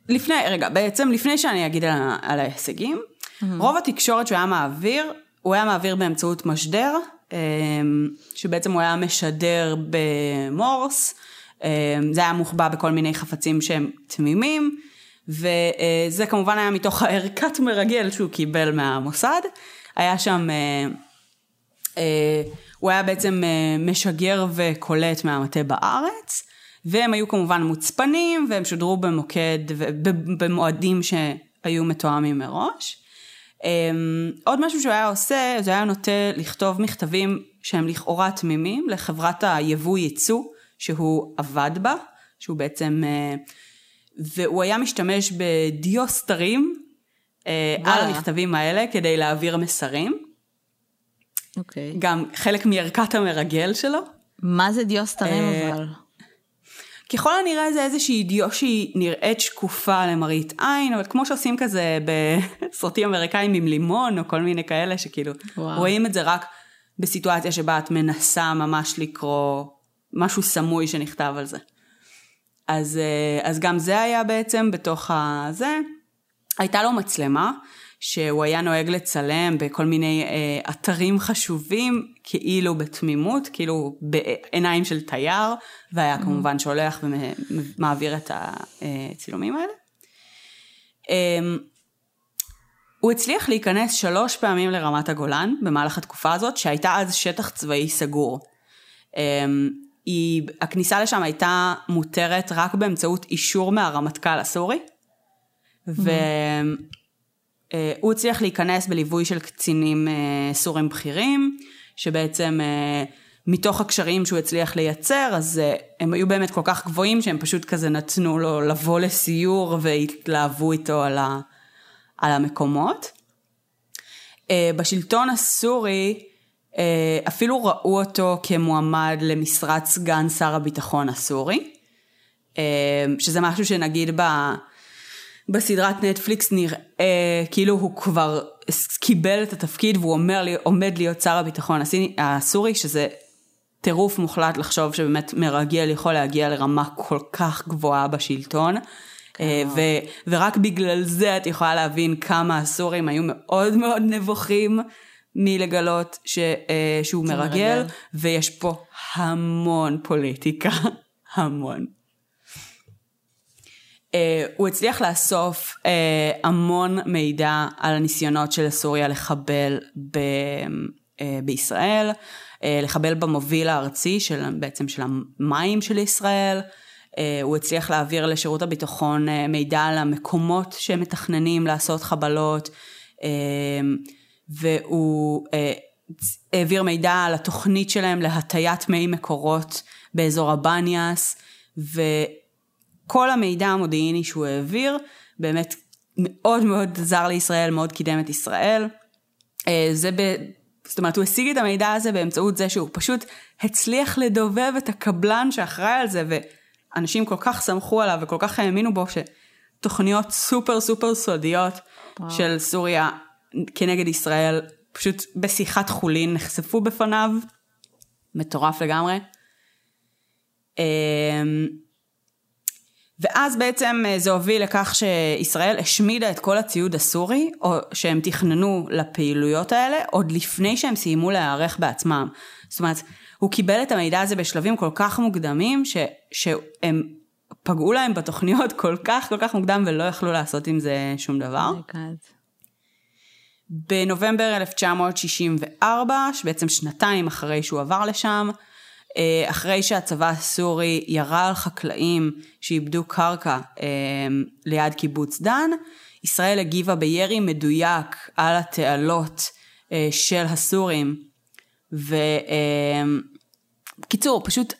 לפני שאני אגיד על ההישגים, רוב התקשורת שהוא היה מעביר, הוא היה מעביר באמצעות משדר, שבעצם הוא היה משדר במורס, זה היה מוחבא בכל מיני חפצים שהם תמימים, וזה כמובן היה מתוך הערכת מרגל שהוא קיבל מהמוסד, היה שם, הוא היה בעצם משגר וקולט מהמטה בארץ, והם היו כמובן מוצפנים, והם שודרו במוקד, במועדים שהיו מתואמים מראש. עוד משהו שהוא היה עושה, זה היה נוטה לכתוב מכתבים שהם לכאורה תמימים, לחברת היבוא ייצוא, שהוא עבד בה, שהוא בעצם, והוא היה משתמש בדיוסטרים על המכתבים האלה, כדי להעביר מסרים. אוקיי. גם חלק מערכת המרגל שלו. מה זה דיוסטרים אבל? ככל הנראה זה איזושהי דיו שהיא נראית שקופה למראית עין, אבל כמו שעושים כזה בסרטים אמריקאים עם לימון, או כל מיני כאלה שכאילו, רואים את זה רק בסיטואציה שבה את מנסה ממש לקרוא, משהו סמוי שנכתב על זה. אז גם זה היה בעצם בתוך הזה. הייתה לו מצלמה, שהוא היה נוהג לצלם בכל מיני אתרים חשובים, כאילו בתמימות, כאילו בעיניים של תייר, והיה כמובן שולח ומעביר את הצילומים האלה. הוא הצליח להיכנס 3 פעמים לרמת הגולן, במהלך התקופה הזאת, שהייתה אז שטח צבאי סגור. הכניסה לשם הייתה מותרת רק באמצעות אישור מהרמטכ"ל הסורי, והוא הצליח להיכנס בליווי של קצינים סורים בכירים, שבעצם מתוך הקשרים שהוא הצליח לייצר, אז הם היו באמת כל כך גבוהים, שהם פשוט כזה נתנו לו לבוא לסיור, והתלהבו איתו על המקומות. בשלטון הסורי, אפילו ראו אותו כמועמד למשרת סגן שר הביטחון הסורי, שזה משהו שנגיד בסדרת נטפליקס נראה כאילו הוא כבר קיבל את התפקיד והוא עומד להיות שר הביטחון הסורי, שזה טירוף מוחלט לחשוב שבאמת מרגל יכול להגיע לרמה כל כך גבוהה בשלטון, ורק בגלל זה את יכולה להבין כמה הסורים היו מאוד מאוד נבוכים, מלגלות שהוא מרגל, ויש פה המון פוליטיקה, המון. הוא הצליח לאסוף המון מידע על הניסיונות של סוריה לחבל בישראל, לחבל במוביל הארצי של בעצם של המים של ישראל. הוא הצליח להעביר לשירות הביטחון מידע על המקומות שהם מתכננים לעשות חבלות, והוא העביר מידע על התוכנית שלהם להטיית מי מקורות באזור הבניאס, וכל המידע המודיעיני שהוא העביר באמת מאוד מאוד עזר לישראל, מאוד קידם את ישראל. זאת אומרת, הוא השיג את המידע הזה באמצעות זה שהוא פשוט הצליח לדובב את הקבלן שאחראי על זה, ואנשים כל כך סמכו עליו וכל כך האמינו בו, שתוכניות סופר סופר סודיות של סוריה כנגד ישראל, פשוט בשיחת חולין נחשפו בפניו. מטורף לגמרי. ואז בעצם זה הוביל לכך שישראל השמידה את כל הציוד הסורי, או שהם תכננו לפעילויות האלה, עוד לפני שהם סיימו להיערך בעצמם. זאת אומרת, הוא קיבל את המידע הזה בשלבים כל כך מוקדמים, שהם פגעו להם בתוכניות כל כך, כל כך מוקדם, ולא יכלו לעשות עם זה שום דבר. בנובמבר 1964, שבעצם שנתיים אחרי שהוא עבר לשם, אחרי שהצבא הסורי ירה על חקלאים שאיבדו קרקע ליד קיבוץ דן, ישראל הגיבה בירי מדויק על התעלות של הסורים, וקיצור, פשוט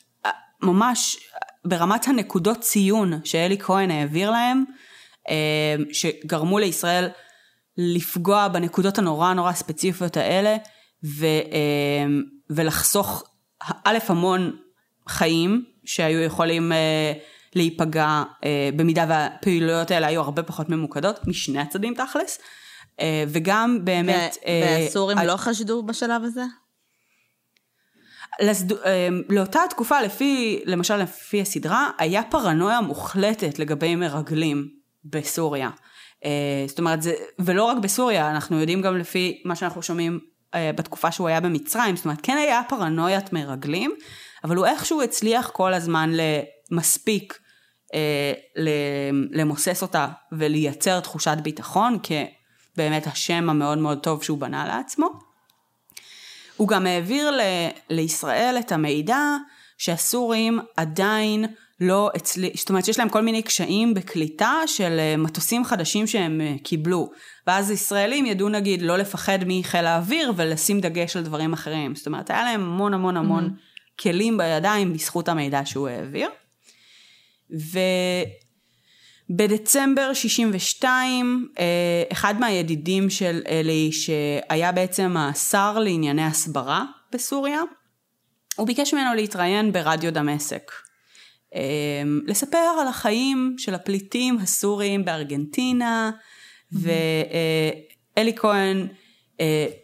ממש ברמת הנקודות ציון שאלי כהן העביר להם, שגרמו לישראל לפגוע בנקודות הנורא נורא ספציפיות האלה, ולחסוך א' המון חיים שהיו יכולים להיפגע במידה והפעילויות האלה היו הרבה פחות ממוקדות משני הצדים תכלס, וגם באמת והסורים לא חשדו בשלב הזה? לאותה התקופה, למשל לפי הסדרה, היה פרנויה מוחלטת לגבי מרגלים בסוריה. זאת אומרת, ולא רק בסוריה, אנחנו יודעים גם לפי מה שאנחנו שומעים בתקופה שהוא היה במצרים, זאת אומרת, כן היה פרנויית מרגלים, אבל הוא איכשהו הצליח כל הזמן למספיק למוסס אותה ולייצר תחושת ביטחון, כבאמת השם המאוד מאוד טוב שהוא בנה לעצמו. הוא גם העביר לישראל את המידע שהסורים עדיין לא זאת אומרת שיש להם כל מיני קשיים בקליטה של מטוסים חדשים שהם קיבלו, ואז ישראלים ידעו נגיד לא לפחד מחיל האוויר ולשים דגש על דברים אחרים. זאת אומרת, היה להם המון המון המון כלים בידיים בזכות המידע שהוא העביר. ובדצמבר 62, אחד מהידידים של אלי, שהיה בעצם השר לענייני הסברה בסוריה, הוא ביקש ממנו להתראיין ברדיו דמשק, לספר על החיים של הפליטים הסורים בארגנטינה, ואלי כהן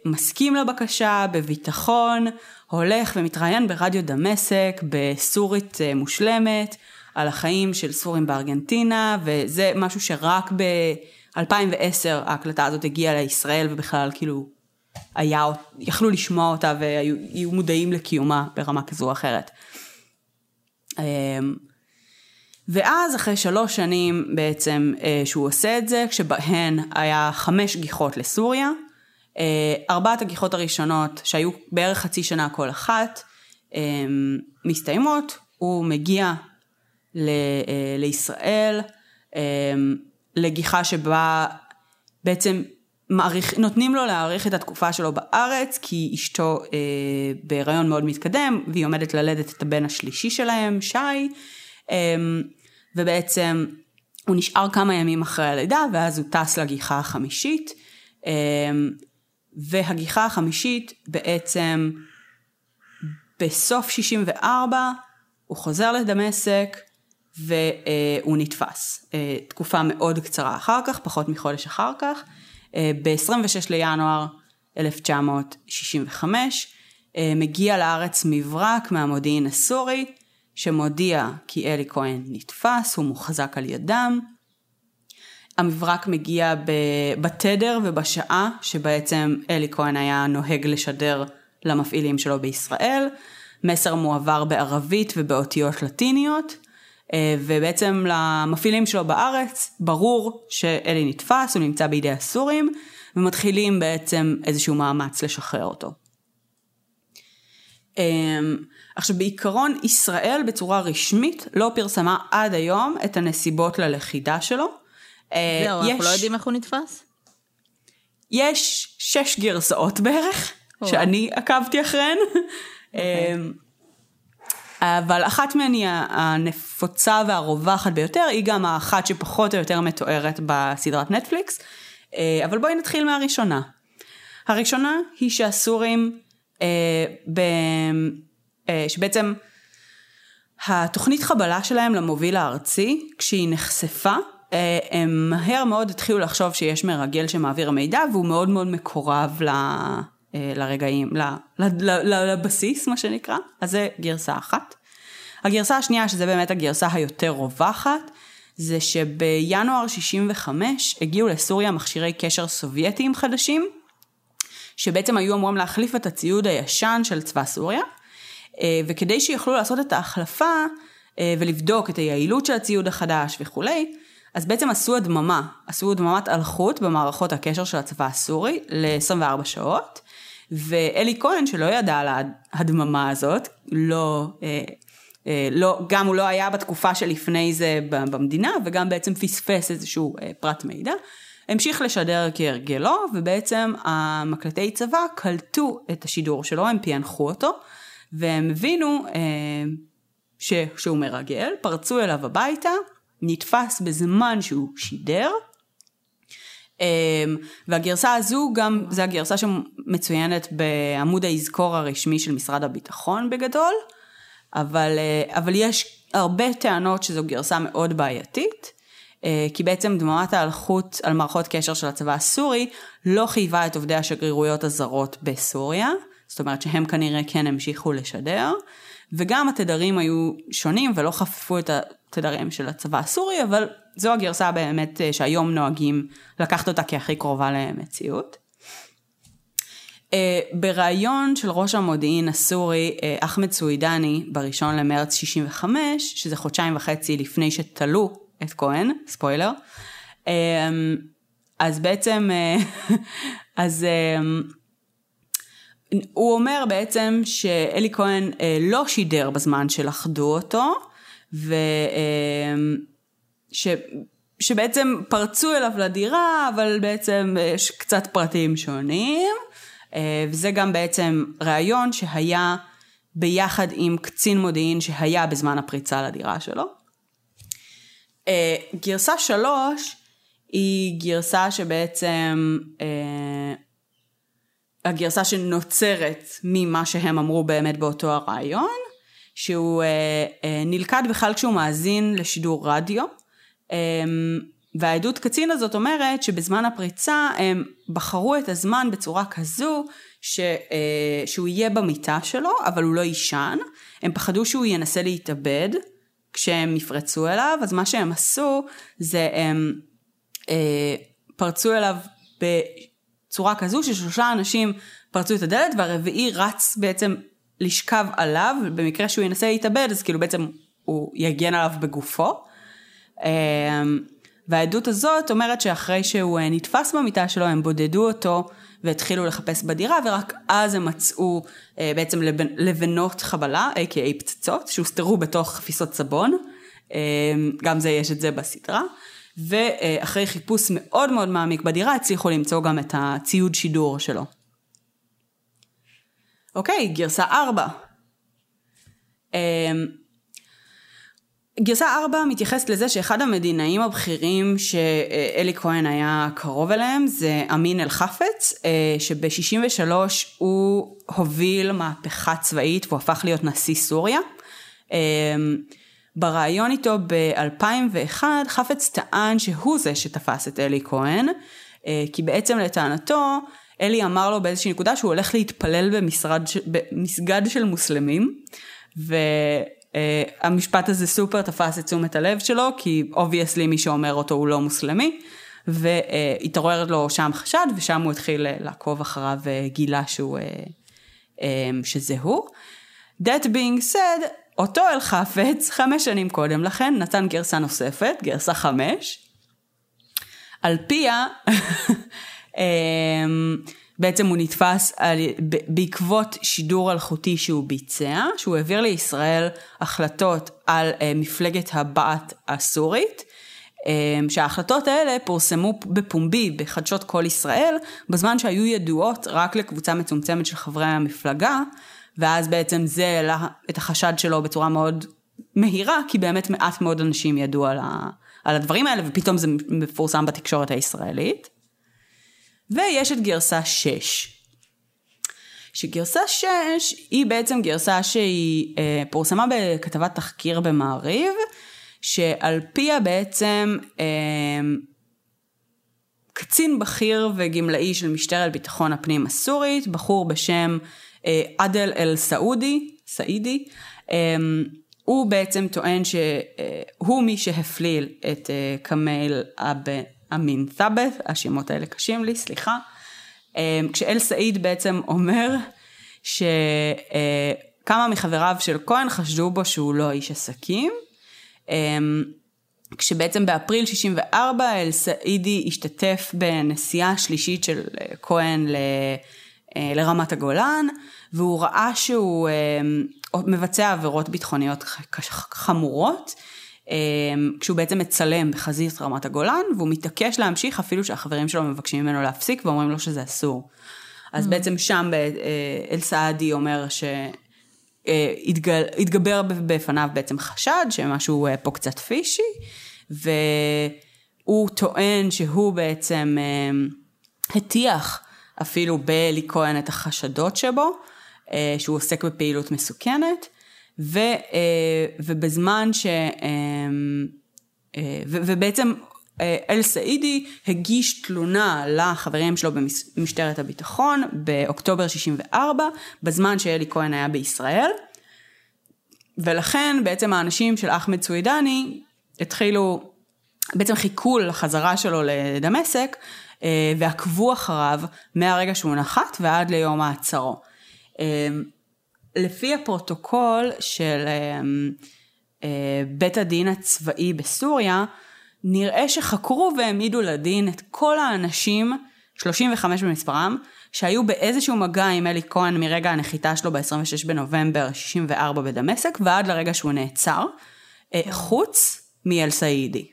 מסכים לבקשה בביטחון, הולך ומתראיין ברדיו דמשק בסורית מושלמת על החיים של סורים בארגנטינה, וזה משהו שרק ב-2010 ההקלטה הזאת הגיעה לישראל, ובכלל כאילו יכלו לשמוע אותה והיו מודעים לקיומה ברמה כזו או אחרת. ואז אחרי 3 שנים בעצם שהוא עושה את זה, כשבהן היה 5 גיחות לסוריה, 4 הגיחות הראשונות שהיו בערך חצי שנה כל אחת מסתיימות, הוא מגיע לישראל לגיחה שבה בעצם נותנים לו להאריך את התקופה שלו בארץ, כי אשתו בהיריון מאוד מתקדם, והיא עומדת ללדת את הבן השלישי שלהם, שי, ובעצם הוא נשאר כמה ימים אחרי הלידה, ואז הוא טס לגיחה החמישית, והגיחה החמישית בעצם בסוף 64, הוא חוזר לדמשק, והוא נתפס. תקופה מאוד קצרה אחר כך, פחות מחודש אחר כך, ב-26 לינואר 1965, מגיע לארץ מברק מהמודיעין הסורי, שמודיע כי אלי כהן נתפס, הוא מוחזק על ידם. המברק מגיע בתדר ובשעה, שבעצם אלי כהן היה נוהג לשדר למפעילים שלו בישראל. מסר מועבר בערבית ובאותיות לטיניות, ובעצם למפעילים שלו בארץ ברור שאלי נתפס, הוא נמצא בידי הסורים, ומתחילים בעצם איזשהו מאמץ לשחרר אותו. עכשיו בעיקרון ישראל בצורה רשמית לא פרסמה עד היום את הנסיבות ללכידה שלו. זהו, אנחנו לא יודעים איך הוא נתפס? יש 6 גרסאות בערך, שאני עקבתי אחריהן. אבל אחת מהן היא הנפוצה והרווחת ביותר, היא גם האחת שפחות או יותר מתוארת בסדרת נטפליקס, אבל בואי נתחיל מהראשונה. הראשונה היא שהסורים, שבעצם התוכנית חבלה שלהם למוביל הארצי, כשהיא נחשפה, הם מהר מאוד התחילו לחשוב שיש מרגל שמעביר מידע, והוא מאוד מאוד מקורב לרגעים, לבסיס מה שנקרא. אז זה גרסה אחת. הגרסה השנייה, שזה באמת הגרסה היותר רווחת, זה שבינואר 65 הגיעו לסוריה מכשירי קשר סובייטיים חדשים, שבעצם היו אמורים להחליף את הציוד הישן של צבא סוריה, וכדי שיוכלו לעשות את ההחלפה ולבדוק את היעילות של הציוד החדש וכולי, אז בעצם עשו הדממת אלחוט במערכות הקשר של הצבא הסורי ל-24 שעות, ואלי כהן שלא ידע על הדממה הזאת, גם הוא לא היה בתקופה שלפני זה במדינה, וגם בעצם פספס איזשהו פרט מידע, המשיך לשדר כהרגלו, ובעצם המקלטי צבא קלטו את השידור שלו, הם פיענחו אותו, והם הבינו שהוא מרגל, פרצו אליו הביתה, נתפס בזמן שהוא שידר, והגרסה הזו גם, זו הגרסה שמצוינת בעמוד ההזכור הרשמי של משרד הביטחון בגדול, אבל יש הרבה טענות שזו גרסה מאוד בעייתית, כי בעצם דממת ההלכות על מערכות קשר של הצבא הסורי לא חייבה את עובדי השגרירויות הזרות בסוריה, זאת אומרת שהם כנראה כן המשיכו לשדר, וגם התדרים היו שונים ולא חפפו את התדרים של הצבא הסורי, אבל זו הגרסה באמת שהיום נוהגים לקחת אותה כהכי קרובה למציאות. ברעיון של ראש המודיעין הסורי, אחמד סוידני, בראשון למרץ 65, שזה 2.5 חודשים לפני שתלו את כהן, ספוילר, אז בעצם, הוא אומר בעצם שאלי כהן לא שידר בזמן שלחדו אותו, שבעצם פרצו אליו לדירה, אבל בעצם יש קצת פרטים שונים, וזה גם בעצם רעיון שהיה ביחד עם קצין מודיעין שהיה בזמן הפריצה לדירה שלו. גרסה 3 היא גרסה שבעצם הגרסה שנוצרת ממה שהם אמרו באמת באותו הרעיון, שהוא נלקד בכלל כשהוא מאזין לשידור רדיו, והעדות קצין הזאת אומרת שבזמן הפריצה הם בחרו את הזמן בצורה כזו שהוא יהיה במיטה שלו, אבל הוא לא ישן, הם פחדו שהוא ינסה להתאבד כשהם יפרצו אליו, אז מה שהם עשו זה הם פרצו אליו בצורה כזו ששלושה אנשים פרצו את הדלת, והרביעי רץ בעצם לשכב עליו, במקרה שהוא ינסה להתאבד, אז כאילו בעצם הוא יגן עליו בגופו, והעדות הזאת אומרת שאחרי שהוא נתפס במיטה שלו, הם בודדו אותו, והתחילו לחפש בדירה, ורק אז הם מצאו בעצם לבנות חבלה, a.k.a. פצצות, שהוסתרו בתוך חפיסות סבון, גם זה יש את זה בסדרה, ואחרי חיפוש מאוד מאוד מעמיק בדירה, הצליחו למצוא גם את הציוד שידור שלו. אוקיי, גרסה 4. גרסה 4 מתייחסת לזה שאחד המדינאים הבכירים שאלי כהן היה קרוב אליהם, זה אמין אל-חפץ, שב-63 הוא הוביל מהפכה צבאית, והוא הפך להיות נשיא סוריה. ברעיון איתו ב-2001, חפץ טען שהוא זה שתפס את אלי כהן, כי בעצם לטענתו, אלי אמר לו באיזושהי נקודה שהוא הולך להתפלל במסגד של מוסלמים, והמשפט הזה סופר תפס את תשומת הלב שלו, כי obviously מי שאומר אותו הוא לא מוסלמי, והתעורר לו שם חשד, ושם הוא התחיל לעקוב אחריו וגילה שזהו. That being said, אותו אל-חפץ 5 שנים קודם לכן נתן גרסה נוספת, גרסה 5, על פיה בעצם הוא נתפס בעקבות שידור אלחוטי שהוא ביצע, שהוא העביר לישראל החלטות על מפלגת הבעת הסורית, שההחלטות האלה פורסמו בפומבי בחדשות כל ישראל, בזמן שהיו ידועות רק לקבוצה מצומצמת של חברי המפלגה, ואז בעצם זה העלה את החשד שלו בצורה מאוד מהירה, כי באמת מעט מאוד אנשים ידעו על הדברים האלה, ופתאום זה מפורסם בתקשורת הישראלית. ויש את גרסה 6. שגרסה 6 היא בעצם גרסה שהיא פורסמה בכתבת תחקיר במעריב, שעל פיה בעצם קצין בכיר וגמלאי של משטרת ביטחון הפנים הסורית, בחור בשם עדל אל-סעודי, סעידי, הוא בעצם טוען שהוא מי שהפליל את קמאל אמין ת'אבת, השמות האלה קשים לי, סליחה, כשאל-סעיד בעצם אומר שכמה מחבריו של כהן חשדו בו שהוא לא איש עסקים, כשבעצם באפריל 64 אל-סעידי השתתף בנסיעה שלישית של כהן לרמת הגולן, והוא ראה שהוא מבצע עבירות ביטחוניות חמורות, כשהוא בעצם מצלם בחזית רמת הגולן, והוא מתעקש להמשיך אפילו שהחברים שלו מבקשים ממנו להפסיק, ואומרים לו שזה אסור. אז בעצם שם אל-סעדי אומר שהתגבר בפניו בעצם חשד, שמשהו פה קצת פישי, והוא טוען שהוא בעצם הטיח אפילו באלי כהן את החשדות שבו, שהוא עוסק בפעילות מסוכנת, ובזמן ש... ובעצם אל-סעידי הגיש תלונה לחברים שלו במשטרת הביטחון, באוקטובר 64, בזמן שאלי כהן היה בישראל, ולכן בעצם האנשים של אחמד סוידני התחילו, בעצם חיכו לחזרה שלו לדמשק, ועקבו אחריו מהרגע שהוא נחת ועד ליום העצרו. לפי הפרוטוקול של בית הדין הצבאי בסוריה, נראה שחקרו והעמידו לדין את כל האנשים, 35 במספרם, שהיו באיזשהו מגע עם אלי כהן מרגע הנחיתה שלו ב-26 בנובמבר 64 בדמשק, ועד לרגע שהוא נעצר, חוץ מאל-סעידי.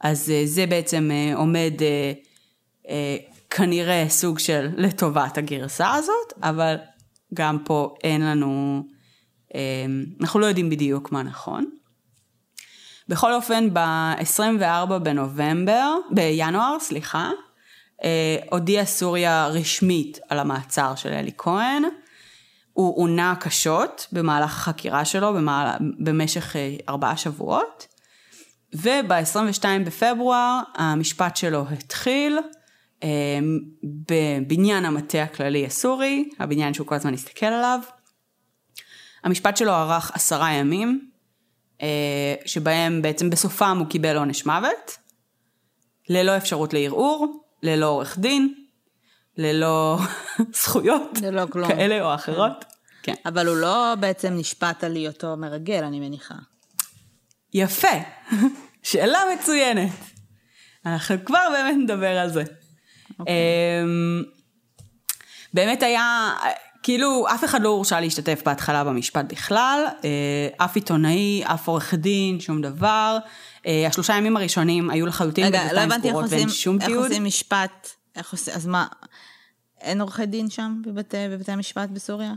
אז זה בעצם עומד כנראה סוג של לטובת הגרסה הזאת, אבל גם פה אין לנו, אנחנו לא יודעים בדיוק מה נכון. בכל אופן, ב-24 בינואר, הודיעה סוריה רשמית על המעצר של אלי כהן, הוא עונה קשות במהלך החקירה שלו במשך 4 שבועות, וב-22 בפברואר המשפט שלו התחיל בבניין המטה הכללי הסורי, הבניין שהוא כל הזמן הסתכל עליו. המשפט שלו ערך 10 ימים, שבהם בעצם בסופם הוא קיבל עונש מוות, ללא אפשרות לערעור, ללא עורך דין, ללא זכויות כאלה או אחרות. כן. אבל הוא לא בעצם נשפט על היותו מרגל, אני מניחה. יפה, שאלה מצוינת. אנחנו כבר באמת נדבר על זה. Okay. באמת היה, כאילו אף אחד לא הורשה להשתתף בהתחלה במשפט בכלל, אף עיתונאי, אף עורך דין, שום דבר. 3 הימים הראשונים היו לחלוטין בדלתיים סגורות ואין שום תיעוד. איך עושים משפט? אז מה, אין עורכי דין שם בבתי המשפט בסוריה?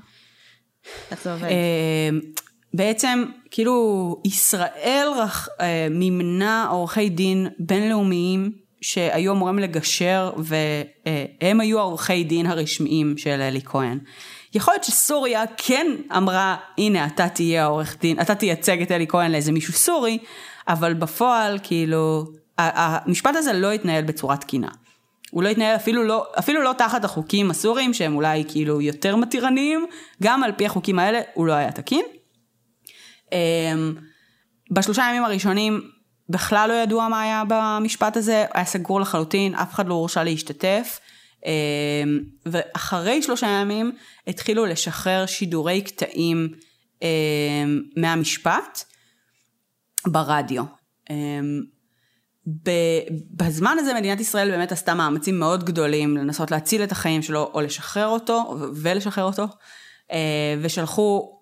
איך זה עובד? בעצם, כאילו, ישראל מימנה עורכי דין בינלאומיים שהיו אמורים לגשר, והם היו עורכי דין הרשמיים של אלי כהן. יכול להיות שסוריה כן אמרה, הנה, אתה תהיה עורך דין, אתה תייצג את אלי כהן לאיזה מישהו סורי, אבל בפועל, כאילו, המשפט הזה לא התנהל בצורה תקינה. הוא לא התנהל אפילו לא תחת החוקים הסוריים, שהם אולי כאילו יותר מתירניים, גם על פי החוקים האלה הוא לא היה תקין. ב3 הימים הראשונים בכלל לא ידוע מה היה במשפט הזה, היה סגור לחלוטין, אף אחד לא הורשה להשתתף, ואחרי 3 ימים התחילו לשחרר שידורי קטעים מהמשפט ברדיו. בזמן הזה מדינת ישראל באמת עשתה מאמצים מאוד גדולים לנסות להציל את החיים שלו או לשחרר אותו ולשחרר אותו, ושלחו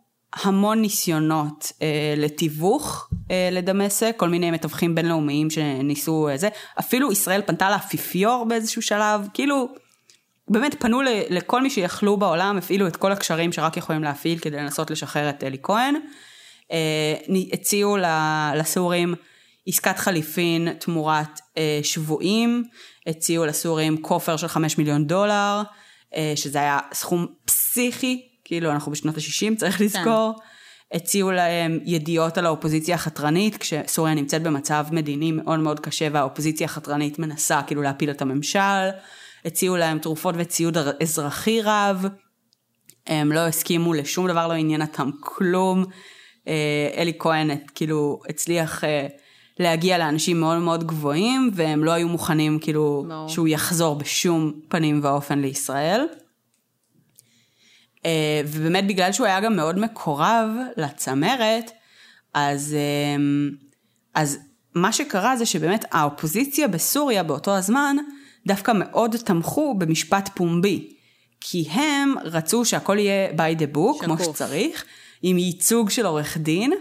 המון ניסיונות לתיווך לדמשק, כל מיני מתווכים בינלאומיים שניסו זה, אפילו ישראל פנתה לאפיפיור באיזשהו שלב, כאילו באמת פנו לכל מי שיכלו בעולם, הפעילו את כל הקשרים שרק יכולים להפעיל כדי לנסות לשחרר את אלי כהן, הציעו לסורים עסקת חליפין תמורת שבועים, הציעו לסורים כופר של $5 מיליון, שזה היה סכום פסיכי, כאילו אנחנו בשנות ה-60 צריך לזכור, הציעו להם ידיעות על האופוזיציה החתרנית, כשסוריה נמצאת במצב מדיני מאוד מאוד קשה, והאופוזיציה החתרנית מנסה כאילו להפיל את הממשל, הציעו להם תרופות וציוד אזרחי רב, הם לא הסכימו לשום דבר, לא עניין אותם כלום, אלי כהן כאילו הצליח להגיע לאנשים מאוד מאוד גבוהים, והם לא היו מוכנים כאילו שהוא יחזור בשום פנים ואופן לישראל, ובאמת בגלל שהוא היה גם מאוד מקורב לצמרת, אז מה שקרה זה שבאמת האופוזיציה בסוריה באותו הזמן, דווקא מאוד תמכו במשפט פומבי, כי הם רצו שהכל יהיה by the book, כמו שצריך, עם ייצוג של עורך דין,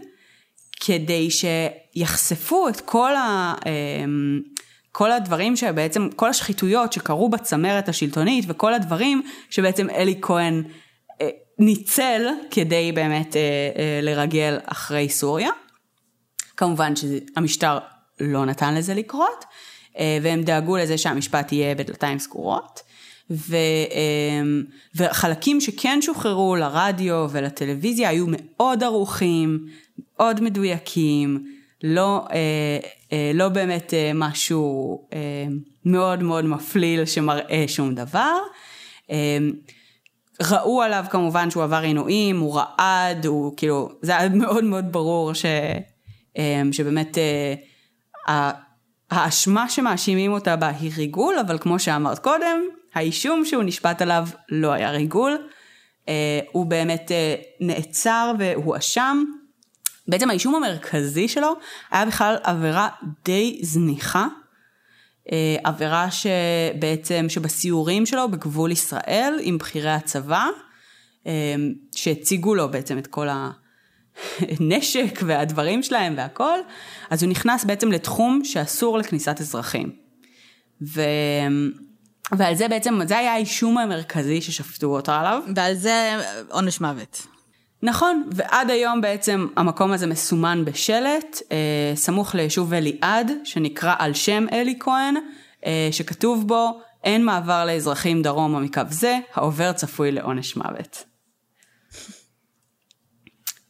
כדי שיחשפו את כל הדברים שבעצם, כל השחיתויות שקרו בצמרת השלטונית, וכל הדברים שבעצם אלי כהן ניצל, כדי באמת לרגל אחרי סוריה. כמובן שהמשטר לא נתן לזה לקרות, והם דאגו לזה שהמשפט יהיה בדלתיים סגורות, וחלקים שכן שוחררו לרדיו ולטלוויזיה היו מאוד ערוכים, מאוד מדויקים, לא באמת משהו מאוד מאוד מפליל שמראה שום דבר. ראו עליו כמובן שהוא עבר עינויים, הוא רעד, הוא כאילו, זה היה מאוד מאוד ברור שבאמת האשמה שמאשימים אותה בה היא ריגול, אבל כמו שאמרת קודם, האישום שהוא נשפט עליו לא היה ריגול, הוא באמת נעצר והוא אשם. בעצם האישום המרכזי שלו היה בכלל עבירה די זניחה, עבירה שבעצם שבסיורים שלו בגבול ישראל עם בחירי הצבא, שהציגו לו בעצם את כל הנשק והדברים שלהם והכל, אז הוא נכנס בעצם לתחום שאסור לכניסת אזרחים. ועל זה בעצם, זה היה האישום המרכזי ששפטו אותו עליו. ועל זה עונש מוות. נכון, ועד היום בעצם המקום הזה מסומן בשלט, סמוך ליישוב אליעד, שנקרא על שם אלי כהן, שכתוב בו, אין מעבר לאזרחים דרומה מקו זה, העובר צפוי לעונש מוות.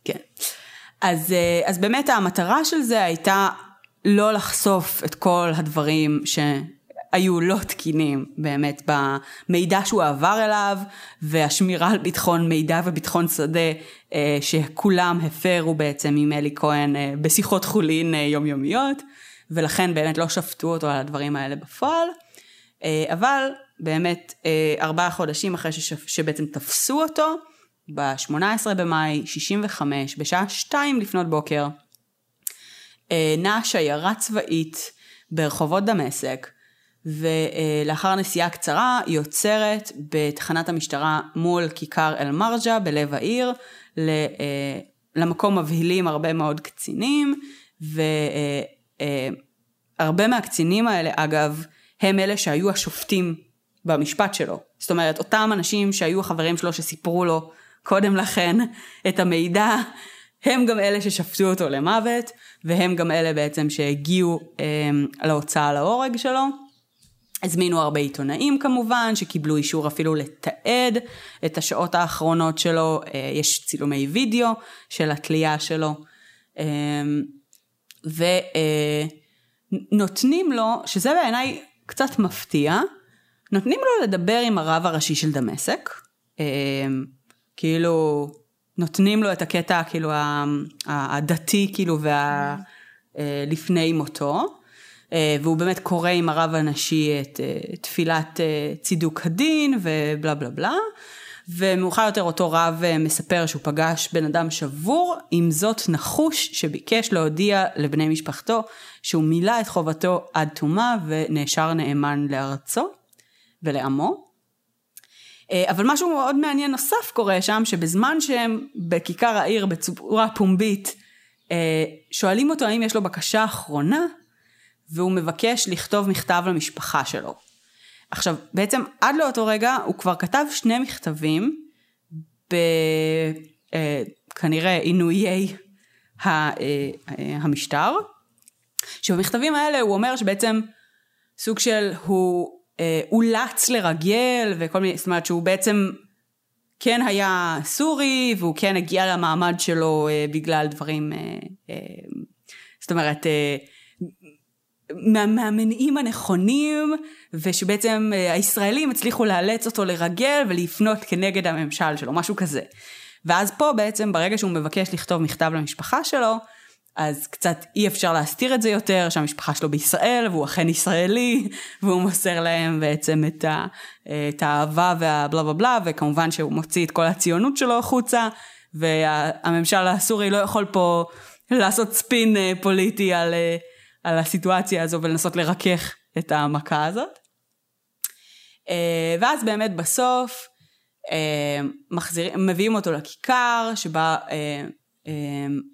כן. אז באמת המטרה של זה הייתה לא לחשוף את כל הדברים שהיו לא תקינים באמת במידע שהוא עבר אליו, והשמירה על ביטחון מידע וביטחון שדה שכולם הפרו בעצם עם אלי כהן בשיחות חולין יומיומיות, ולכן באמת לא שפטו אותו על הדברים האלה בפועל, אבל באמת 4 חודשים אחרי שבעצם תפסו אותו, ב-18 במאי 65, בשעה 2:00 לפנות בוקר, נעה שיירה צבאית ברחובות דמשק, ולאחר נסיעה קצרה היא עוצרת בתחנת המשטרה מול כיכר אל-מרג'ה בלב העיר, למקום מבהילים הרבה מאוד קצינים, והרבה מהקצינים האלה אגב הם אלה שהיו השופטים במשפט שלו, זאת אומרת אותם אנשים שהיו החברים שלו שסיפרו לו קודם לכן את המידע, הם גם אלה ששפטו אותו למוות, והם גם אלה בעצם שהגיעו להוצאה להורג שלו. הזמינו הרבה עיתונאים כמובן, שקיבלו אישור אפילו לתעד את השעות האחרונות שלו, יש צילומי וידאו של התלייה שלו, ונותנים לו, שזה בעיניי קצת מפתיע, נותנים לו לדבר עם הרב הראשי של דמשק, כאילו, נותנים לו את הקטע, כאילו, הדתי, כאילו, לפני מותו, והוא באמת קורא עם הרב הנשי את תפילת צידוק הדין, ובלה בלה בלה, ומאוחר יותר אותו רב מספר שהוא פגש בן אדם שבור, עם זאת נחוש, שביקש להודיע לבני משפחתו שהוא מילא את חובתו עד תומה ונשאר נאמן לארצו ולעמו. אבל משהו מאוד מעניין נוסף קורה שם, שבזמן שהם בכיכר העיר בצורה פומבית שואלים אותו האם יש לו בקשה אחרונה, והוא מבקש לכתוב מכתב למשפחה שלו. עכשיו, בעצם עד לאותו רגע הוא כבר כתב 2 מכתבים, כנראה עינויי המשטר, שבמכתבים האלה הוא אומר שבעצם סוג של הוא אולץ לרגל, וכל מיני, זאת אומרת שהוא בעצם כן היה סורי, והוא כן הגיע למעמד שלו בגלל דברים, זאת אומרת, מהמניעים הנכונים, ושבעצם הישראלים הצליחו לאלץ אותו לרגל ולהפנות כנגד הממשל שלו, משהו כזה. ואז פה בעצם ברגע שהוא מבקש לכתוב מכתב למשפחה שלו, אז קצת אי אפשר להסתיר את זה יותר, שהמשפחה שלו בישראל, והוא אכן ישראלי, והוא מוסר להם בעצם את האהבה והבלה בלה בלה, וכמובן שהוא מוציא את כל הציונות שלו החוצה, והממשל הסורי לא יכול פה לעשות ספין פוליטי על הסיטואציה הזו, ולנסות לרכך את המכה הזאת. ואז באמת בסוף, מביאים אותו לכיכר, שבה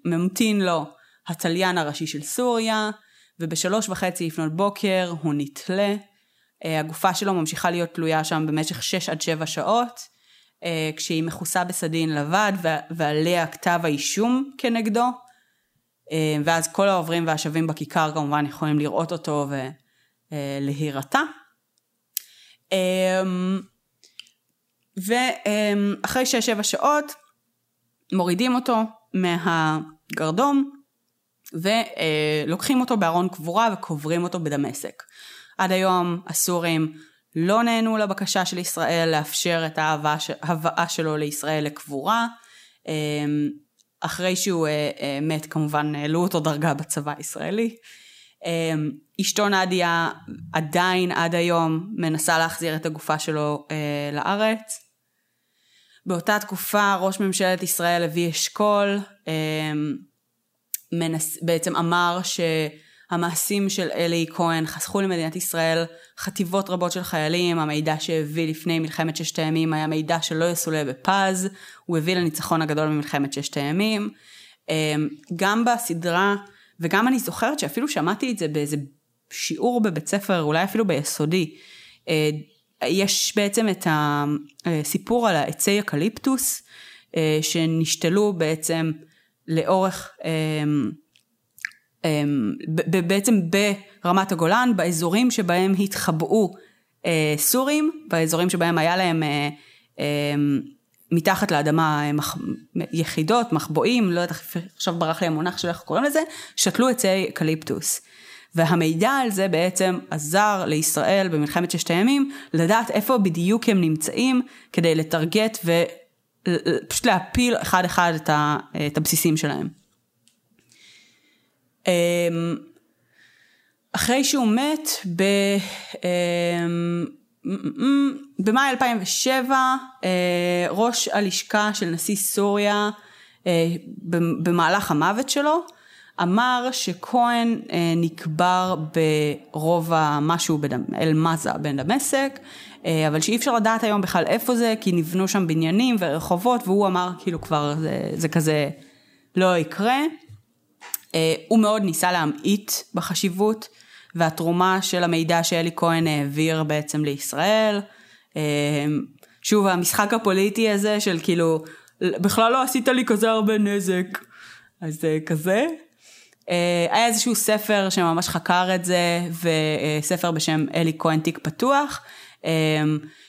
ממתין לו התליין הראשי של סוריה, וב-3:30 לפנות בוקר הוא נתלה. הגופה שלו ממשיכה להיות תלויה שם במשך 6 עד 7 שעות, כשהיא מכוסה בסדין לבד, ועליה כתב האישום כנגדו. ואז כל העוברים והשבים בכיכר כמובן יכולים לראות אותו ולהירתה. ואחרי 6-7 שעות מורידים אותו מהגרדום, ולוקחים אותו בארון קבורה וקוברים אותו בדמשק. עד היום הסורים לא נהנו לבקשה של ישראל לאפשר את ההבאה שלו לישראל לקבורה. אחרי שהוא מת כמובן העלו אותו דרגה בצבא הישראלי. אשתו נדיה עדיין עד היום מנסה להחזיר את הגופה שלו לארץ. באותה תקופה ראש ממשלת ישראל לוי אשכול בעצם אמר שהמעשים של אלי כהן חסכו למדינת ישראל חטיבות רבות של חיילים. המידע שהביא לפני מלחמת 6 הימים היה מידע שלא יסולא בפז, הוא הביא לניצחון הגדול במלחמת 6 הימים. גם בסדרה, וגם אני זוכרת שאפילו שמעתי את זה באיזה שיעור בבית ספר, אולי אפילו ביסודי, יש בעצם את הסיפור על העצי אקליפטוס, שנשתלו בעצם לאורך, בעצם ברמת הגולן, באזורים שבהם התחבאו סורים, באזורים שבהם היה להם מתחת לאדמה יחידות, מחבואים, לא יודעת, עכשיו ברח לי המונח של איך קוראים לזה, שתלו עצי אקליפטוס. והמידע על זה בעצם עזר לישראל במלחמת 6 הימים, לדעת איפה בדיוק הם נמצאים, כדי לתרגט ופשוט להפיל אחד אחד את הבסיסים שלהם. אחרי שהוא מת, במאי 2007, ראש הלשכה של נשיא סוריה, במהלך המוות שלו, אמר שכהן נקבר ברובע משהו אל-מזה בין דמשק, אבל שאי אפשר לדעת היום בכלל איפה זה, כי נבנו שם בניינים ורחובות, והוא אמר כאילו כבר זה כזה לא יקרה. הוא מאוד ניסה להמעיט בחשיבות, והתרומה של המידע שאלי כהן העביר בעצם לישראל. שוב, המשחק הפוליטי הזה של כאילו, בכלל לא עשית לי כזה הרבה נזק, אז כזה. היה איזשהו ספר שממש חקר את זה, וספר בשם אלי כהן תיק פתוח,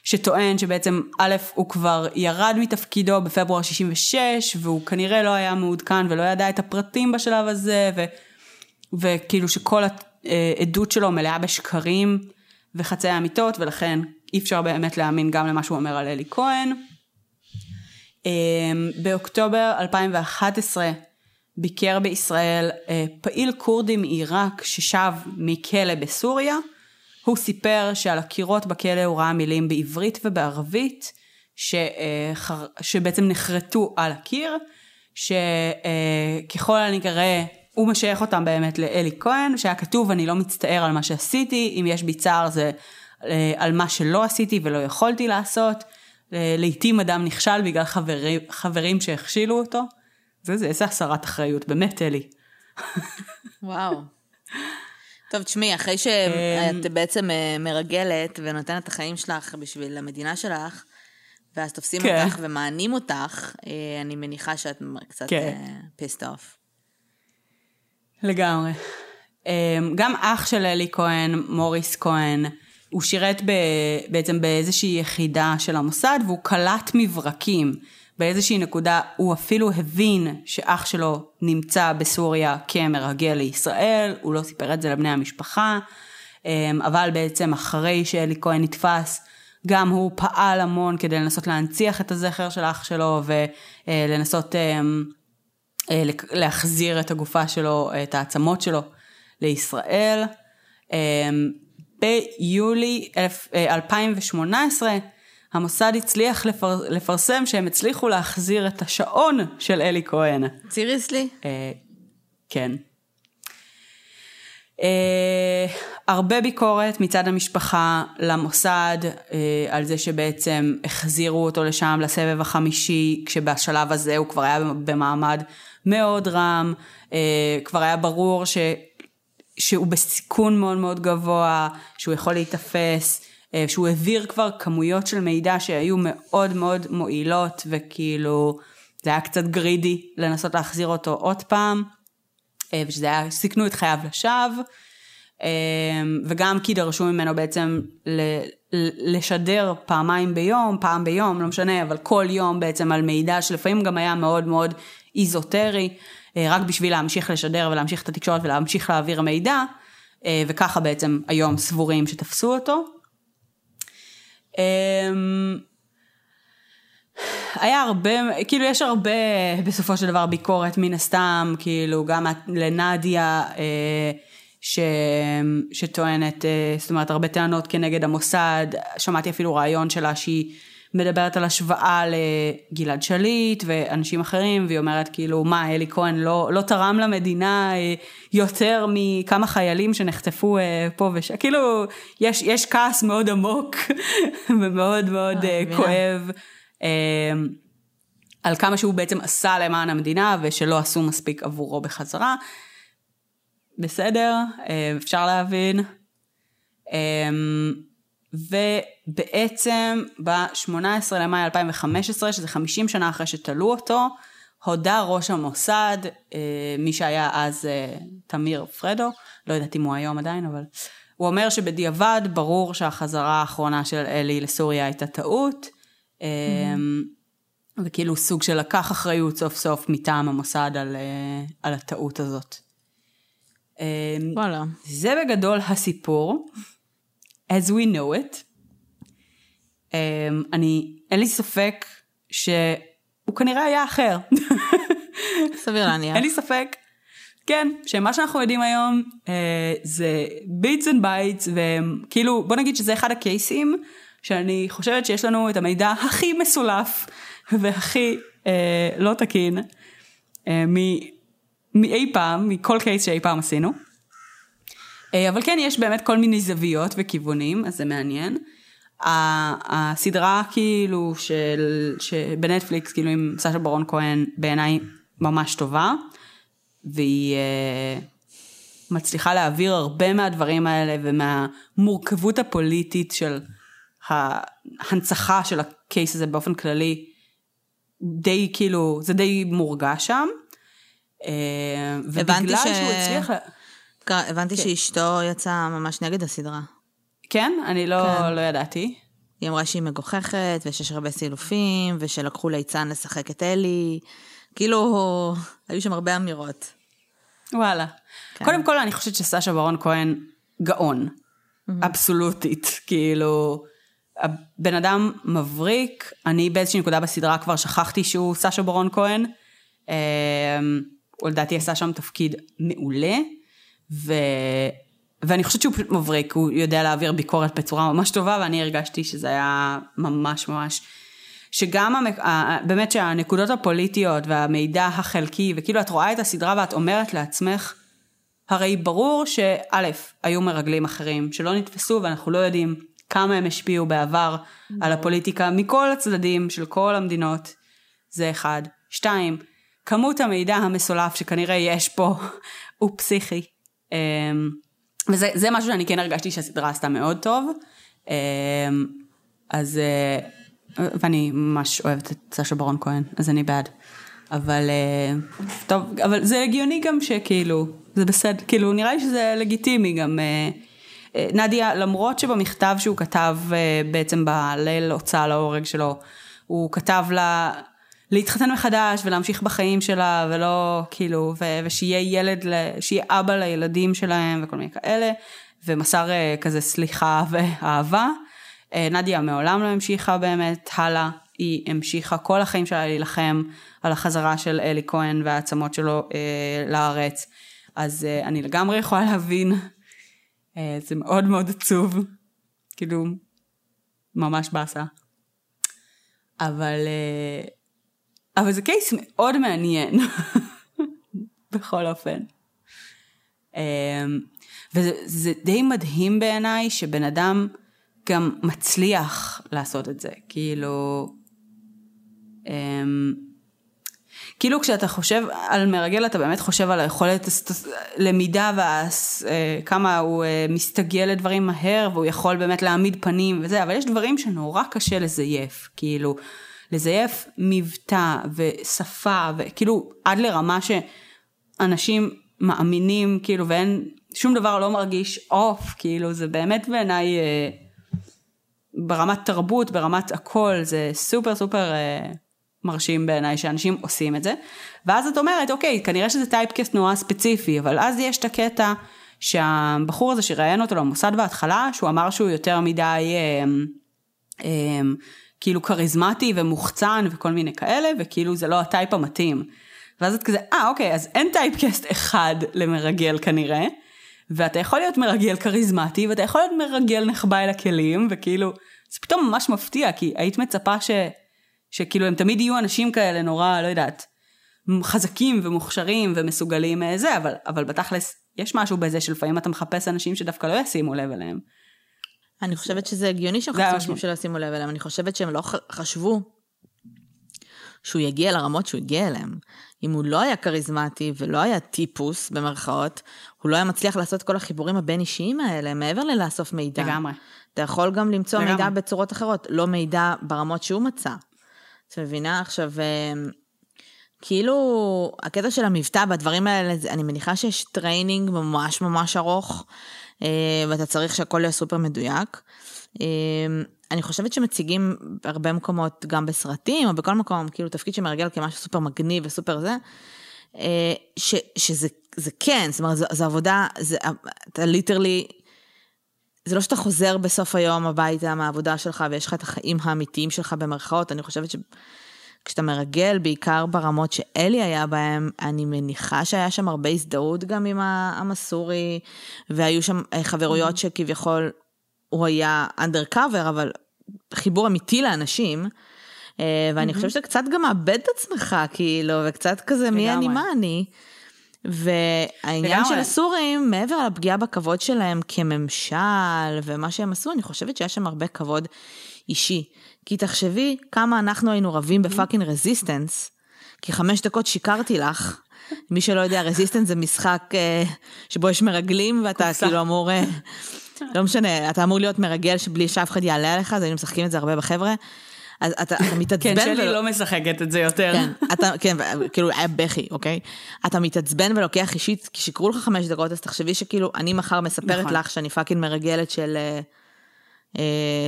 שטוען שבעצם א' הוא כבר ירד מתפקידו בפברואר 66, והוא כנראה לא היה מעודכן ולא ידע את הפרטים בשלב הזה, וכאילו שכל העדות שלו מלאה בשקרים וחצי האמיתות, ולכן אי אפשר באמת להאמין גם למה שהוא אומר על אלי כהן. באוקטובר 2011 ביקר בישראל פעיל קורדי מעיראק ששב מכלא בסוריה. הוא סיפר שעל הקירות בכלא הוא ראה מילים בעברית ובערבית, שבעצם נחרטו על הקיר, שככל הנקרא הוא משייך אותם באמת לאלי כהן, שהיה כתוב אני לא מצטער על מה שעשיתי, אם יש בי צער זה על מה שלא עשיתי ולא יכולתי לעשות, לעתים אדם נכשל בגלל חברים שהכשילו אותו, זה איזה הסרת אחריות, באמת אלי. וואו. טוב, תשמעי, אחרי שאת בעצם מרגלת ונותנת החיים שלך בשביל המדינה שלך, ואז תופסים אותך ומענים אותך, אני מניחה שאת קצת pissed off. לגמרי. גם אח של אלי כהן, מוריס כהן, הוא שירת בעצם באיזושהי יחידה של המוסד, והוא קלט מברקים. באיזושהי נקודה הוא אפילו הבין שאח שלו נמצא בסוריה כמרגל לישראל, הוא לא סיפר את זה לבני המשפחה, אבל בעצם אחרי שאלי כהן נתפס, גם הוא פעל המון כדי לנסות להנציח את הזכר של אח שלו, ולנסות להחזיר את הגופה שלו, את העצמות שלו לישראל. ביולי 2018, המוסד הצליח לפרסם שהם הצליחו להחזיר את השעון של אלי כהן. סיריסלי? כן. הרבה ביקורת מצד המשפחה למוסד, על זה שבעצם החזירו אותו לשם לסבב החמישי, כשבשלב הזה הוא כבר היה במעמד מאוד רם, כבר היה ברור שהוא בסיכון מאוד מאוד גבוה, שהוא יכול להתאפס, שהוא העביר כבר כמויות של מידע שהיו מאוד מאוד מועילות, וכאילו זה היה קצת גרידי לנסות להחזיר אותו עוד פעם, ושזה היה, סיכנו את חייו לשווא, וגם כי דרשו ממנו בעצם לשדר פעם ביום, לא משנה, אבל כל יום בעצם על מידע שלפעמים גם היה מאוד מאוד איזוטרי, רק בשביל להמשיך לשדר ולהמשיך את התקשורת ולהמשיך להעביר מידע, וככה בעצם היום סבורים שתפסו אותו. היה הרבה, כאילו יש הרבה בסופו של דבר ביקורת מן הסתם, כאילו גם לנדיה שטוענת, זאת אומרת הרבה טענות כנגד המוסד, שמעתי אפילו רעיון שלה שהיא מדברת על השוואה לגלעד שליט ואנשים אחרים, והיא אומרת כאילו מה, אלי כהן לא תרם למדינה יותר מכמה חיילים שנחטפו פה ושם, כאילו יש כעס מאוד עמוק ומאוד מאוד כואב על כמה שהוא בעצם עשה למען המדינה ושלא עשו מספיק עבורו בחזרה. בסדר, אפשר להבין. ובעצם ב-18 למאי 2015, שזה 50 שנה אחרי שתלו אותו, הודה ראש המוסד, מי שהיה אז תמיר פרדו, לא יודעת אם הוא היום עדיין, אבל הוא אומר שבדיעבד ברור שהחזרה האחרונה של אלי לסוריה הייתה טעות, וכאילו סוג של לקח אחריות סוף סוף מטעם המוסד על הטעות הזאת. וואלה. זה בגדול הסיפור. as we know it. אין לי ספק שהוא כנראה היה אחר. סביר להניח. אין לי ספק, כן, שמה שאנחנו יודעים היום, זה ביטס אנד בייטס, וכאילו, בוא נגיד שזה אחד הקייסים, שאני חושבת שיש לנו את המידע הכי מסולף, והכי לא תקין, מאי פעם, מכל קייס שאי פעם עשינו. אבל כן, יש באמת כל מיני זוויות וכיוונים, אז זה מעניין. הסדרה כאילו בנטפליקס, כאילו עם סשה ברון כהן, בעיניי ממש טובה, והיא מצליחה להעביר הרבה מהדברים האלה, ומהמורכבות הפוליטית של ההנצחה של הקייס הזה באופן כללי, די כאילו, זה די מורגש שם. הבנתי שהוא הצליח... הבנתי שאשתו יצאה ממש נגד הסדרה. כן? אני לא ידעתי. היא אמרה שהיא מגוחכת, ושיש הרבה סילופים, ושלקחו ליצן לשחק את אלי. כאילו, היו שם הרבה אמירות. וואלה. קודם כל, אני חושבת שסשה ברון כהן גאון. אבסולוטית. כאילו, הבן אדם מבריק. אני באיזושהי נקודה בסדרה כבר שכחתי שהוא סשה ברון כהן. ולדעתי עשה שם תפקיד מעולה. ואני חושבת שהוא פשוט מבריק, הוא יודע להעביר ביקורת בצורה ממש טובה, ואני הרגשתי שזה היה ממש שגם באמת שהנקודות הפוליטיות והמידע החלקי, וכאילו את רואה את הסדרה ואת אומרת לעצמך, הרי ברור שאלף, היו מרגלים אחרים שלא נתפסו ואנחנו לא יודעים כמה הם השפיעו בעבר על הפוליטיקה מכל הצדדים של כל המדינות. זה אחד. שתיים, כמות המידע המסולף שכנראה יש פה הוא פסיכי. וזה משהו שאני כן הרגשתי שהסדרה עשתה מאוד טוב. אז ואני ממש אוהבת את סשה ברון כהן, אז אני בעד. אבל טוב, אבל זה הגיוני גם שכאילו, זה בסדר, כאילו נראה לי שזה לגיטימי גם. נדיה, למרות שבמכתב שהוא כתב בעצם בליל הוצאה להורג שלו, הוא כתב לה להתחתן מחדש ולהמשיך בחיים שלה, ולא כאילו, ושיהיה ילד, שיהיה אבא לילדים שלהם וכל מיני כאלה, ומסר כזה סליחה ואהבה. נדיה מעולם לא המשיכה באמת, הלאה, היא המשיכה כל החיים שלה להילחם על החזרה של אלי כהן והעצמות שלו לארץ. אז אני לגמרי יכולה להבין, זה מאוד מאוד עצוב, כאילו, ממש בעשה. אבל זה קייס מאוד מעניין, בכל אופן. וזה די מדהים בעיניי, שבן אדם גם מצליח לעשות את זה, כאילו כשאתה חושב על מרגל, אתה באמת חושב על היכולת למידה, וכמה הוא מסתגל לדברים מהר, והוא יכול באמת להעמיד פנים וזה, אבל יש דברים שנורא קשה לזייף, כאילו, לזייף מבטא ושפה, וכאילו עד לרמה שאנשים מאמינים, כאילו, ואין, שום דבר לא מרגיש אוף, כאילו, זה באמת בעיניי, ברמת תרבות, ברמת הכל, זה סופר סופר מרשים בעיניי שאנשים עושים את זה. ואז את אומרת, אוקיי, כנראה שזה טייפקסט נורא ספציפי, אבל אז יש את הקטע שהבחור הזה שראיין אותו למוסד בהתחלה, שהוא אמר שהוא יותר מדי כאילו כריזמטי ומוחצן וכל מיני כאלה, וכאילו זה לא הטייפ המתאים. ואז את כזה, אוקיי, אז אין טייפקסט אחד למרגל כנראה, ואתה יכול להיות מרגל כריזמטי, ואתה יכול להיות מרגל נחבא אל הכלים, וכאילו, זה פתאום ממש מפתיע, כי היית מצפה שכאילו הם תמיד יהיו אנשים כאלה נורא, לא יודעת, חזקים ומוכשרים ומסוגלים זה, אבל בתכלס יש משהו בזה שלפעמים אתה מחפש אנשים שדווקא לא ישימו לב אליהם. אני חושבת שזה הגיוני שהם חושבים שלא ישימו לב אליהם, אני חושבת שהם לא חשבו שהוא יגיע לרמות שהוא יגיע אליהם. אם הוא לא היה כריזמטי ולא היה טיפוס במרכאות, הוא לא היה מצליח לעשות כל החיבורים הבין אישיים האלה, מעבר ללאסוף מידע. לגמרי. אתה יכול גם למצוא מידע בצורות אחרות, לא מידע ברמות שהוא מצא. את מבינה? עכשיו, כאילו, הקטע של המבטא בדברים האלה, אני מניחה שיש טריינינג ממש ממש ארוך, ואתה צריך שהכל יהיה סופר מדויק. אני חושבת שמציגים הרבה מקומות, גם בסרטים, או בכל מקום, כאילו תפקיד שמרגל כמשהו סופר מגניב וסופר זה, שזה כן, זאת אומרת, זו עבודה, אתה ליטרלי, זה לא שאתה חוזר בסוף היום הביתה מהעבודה שלך, ויש לך את החיים האמיתיים שלך במרכאות, אני חושבת שכשאתה מרגל, בעיקר ברמות שאלי היה בהם, אני מניחה שהיה שם הרבה הזדהות גם עם העם הסורי, והיו שם חברויות שכביכול, הוא היה undercover, אבל חיבור אמיתי לאנשים, ואני חושבת שאתה קצת גם מאבד את עצמך, כאילו, וקצת כזה מי אני מה אני, והעניין של הסורים, מעבר על הפגיעה בכבוד שלהם כממשל, ומה שהם עשו, אני חושבת שיש שם הרבה כבוד אישי, כי תחשבי כמה אנחנו היינו רבים בפאקינג רזיסטנס, כי 5 דקות שיקרתי לך, מי שלא יודע, רזיסטנס זה משחק שבו יש מרגלים, ואתה כאילו אמור, לא משנה, אתה אמור להיות מרגל שבלי שאף אחד יעלה עליך, אז היינו משחקים את זה הרבה בחבר'ה, אז אתה מתעצבן. כן, שלי לא משחקת את זה יותר. כן, כאילו, בכי, אוקיי? אתה מתעצבן ולוקח אישית, כי שיקרו לך 5 דקות, אז תחשבי שכאילו, אני מחר מספרת לך שאני פאקינג מרגלת של,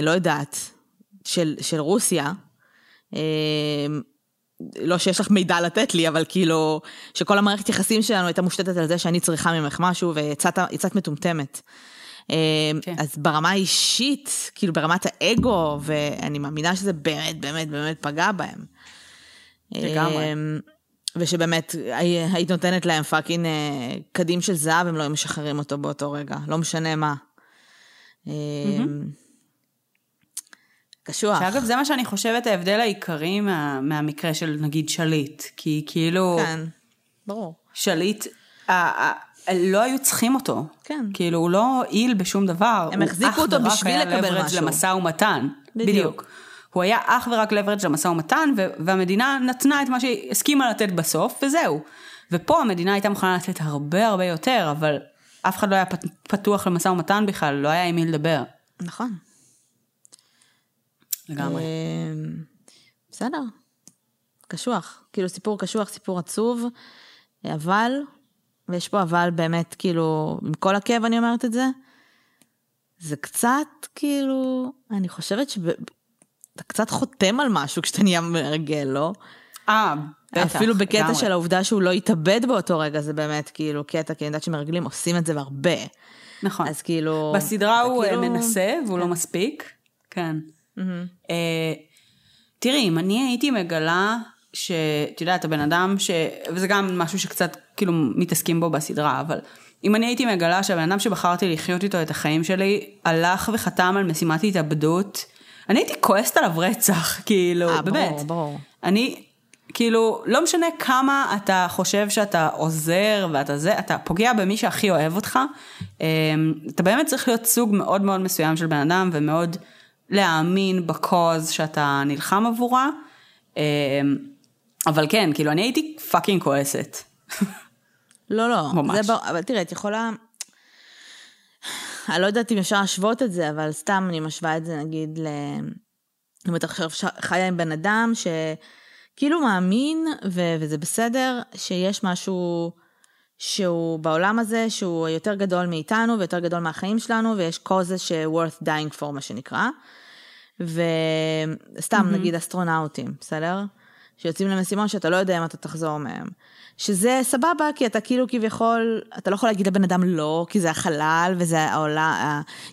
לא יודעת, של רוסיה, לא שיש לך מידע לתת לי, אבל כאילו, שכל המערכת יחסים שלנו הייתה מושתתת על זה שאני צריכה ממך משהו, ויצאת מטומטמת. אז ברמה האישית, כאילו ברמת האגו, ואני מאמינה שזה באמת, באמת, באמת פגע בהם. לגמרי. ושבאמת, היית נותנת להם פאקינג קדים של זהב, הם לא משחררים אותו באותו רגע, לא משנה מה. קשוח. שאגב, זה מה שאני חושבת ההבדל העיקרי מהמקרה של נגיד שליט, כי כאילו... כן, ברור. שליט, לא היו צריכים אותו. כן. כאילו, הוא לא עיל בשום דבר. הם החזיקו אותו בשביל לקבל משהו. למשא ומתן. בדיוק. הוא היה אך ורק leverage למשא ומתן, והמדינה נתנה את מה שהיא הסכימה לתת בסוף, וזהו. ופה המדינה הייתה מוכנה לתת הרבה הרבה יותר, אבל אף אחד לא היה פתוח למשא ומתן בכלל, לא היה עם מי לדבר. נכון. לגמרי. בסדר. קשוח. כאילו סיפור קשוח, סיפור עצוב, אבל, ויש פה אבל באמת, כאילו, עם כל הכאב אני אומרת את זה, זה קצת, כאילו, אני חושבת ש... אתה קצת חותם על משהו כשאתה נהיה מרגל, לא? בטח. אפילו בקטע של העובדה שהוא לא יתאבד באותו רגע, זה באמת כאילו קטע, כי אני יודעת שמרגלים עושים את זה והרבה. נכון. אז כאילו... בסדרה הוא מנסה, והוא לא מספיק. כן. תראי, אם אני הייתי מגלה ש... תדע, את הבן אדם ש... וזה גם משהו שקצת כאילו מתעסקים בו בסדרה, אבל... אם אני הייתי מגלה שהבן אדם שבחרתי לחיות איתו את החיים שלי, הלך וחתם על משימת התאבדות... אני הייתי כועסת עליו רצח, כאילו, באמת. ברור. אני, כאילו, לא משנה כמה אתה חושב שאתה עוזר, ואתה זה, אתה פוגע במי שהכי אוהב אותך, אתה באמת צריך להיות סוג מאוד מאוד מסוים של בן אדם, ומאוד להאמין בקוז שאתה נלחם עבורה, אבל כן, כאילו, אני הייתי פאקינג כועסת. לא, לא. ממש. אבל תראה, את יכולה... אני לא יודעת אם אפשר להשוות את זה, אבל סתם אני משווה את זה, נגיד, זאת אומרת, עכשיו חיה עם בן אדם, שכאילו מאמין, וזה בסדר, שיש משהו שהוא בעולם הזה, שהוא יותר גדול מאיתנו, ויותר גדול מהחיים שלנו, ויש קוזה ש-worth dying for, מה שנקרא, וסתם, נגיד, אסטרונאוטים, בסדר? שיוצאים למשימות שאתה לא יודע אם אתה תחזור מהם. שזה סבבה, כי אתה כאילו כביכול, אתה לא יכול להגיד לבן אדם לא, כי זה החלל, וזה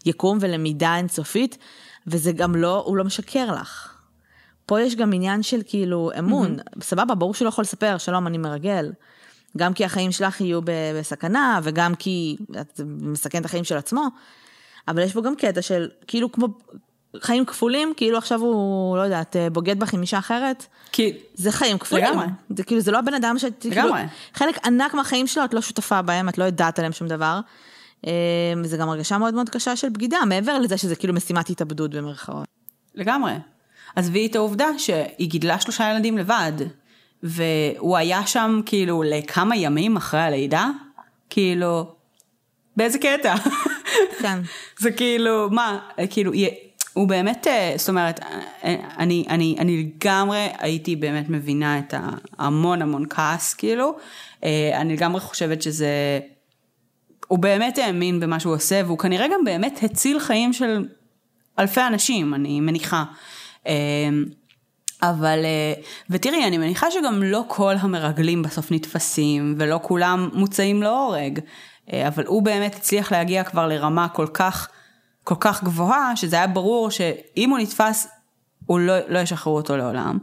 היקום ולמידה אינסופית, וזה גם לא, הוא לא משקר לך. פה יש גם עניין של כאילו אמון, סבבה, ברור שלא יכול לספר, שלום, אני מרגל. גם כי החיים שלך יהיו בסכנה, וגם כי את מסכנת החיים של עצמו, אבל יש פה גם קטע של כאילו כמו... חיים כפולים, כאילו עכשיו הוא, לא יודעת, בוגד בך עם אישה אחרת, זה חיים כפולים. לגמרי. זה כאילו, זה לא הבן אדם שאת... לגמרי. חלק ענק מהחיים שלו, את לא שותפה בהם, את לא יודעת עליהם שום דבר. זה גם הרגשה מאוד מאוד קשה של בגידה, מעבר לזה שזה כאילו משימת התאבדות במרכאות. לגמרי. אז והיא את העובדה שהיא גידלה 3 ילדים לבד, והוא היה שם כאילו לכמה ימים אחרי הלידה, כאילו, באיזה קטע? כן. זה כאילו, מה? כאילו, הוא באמת, זאת אומרת, אני לגמרי הייתי באמת מבינה את המון המון כעס, כאילו, אני לגמרי חושבת שזה, הוא באמת האמין במה שהוא עושה, והוא כנראה גם באמת הציל חיים של אלפי אנשים, אני מניחה, אבל, ותראי, אני מניחה שגם לא כל המרגלים בסוף נתפסים, ולא כולם מוצאים להורג, אבל הוא באמת הצליח להגיע כבר לרמה כל כך גבוהה, שזה היה ברור שאם הוא נתפס, הוא לא ישחררו אותו לעולם.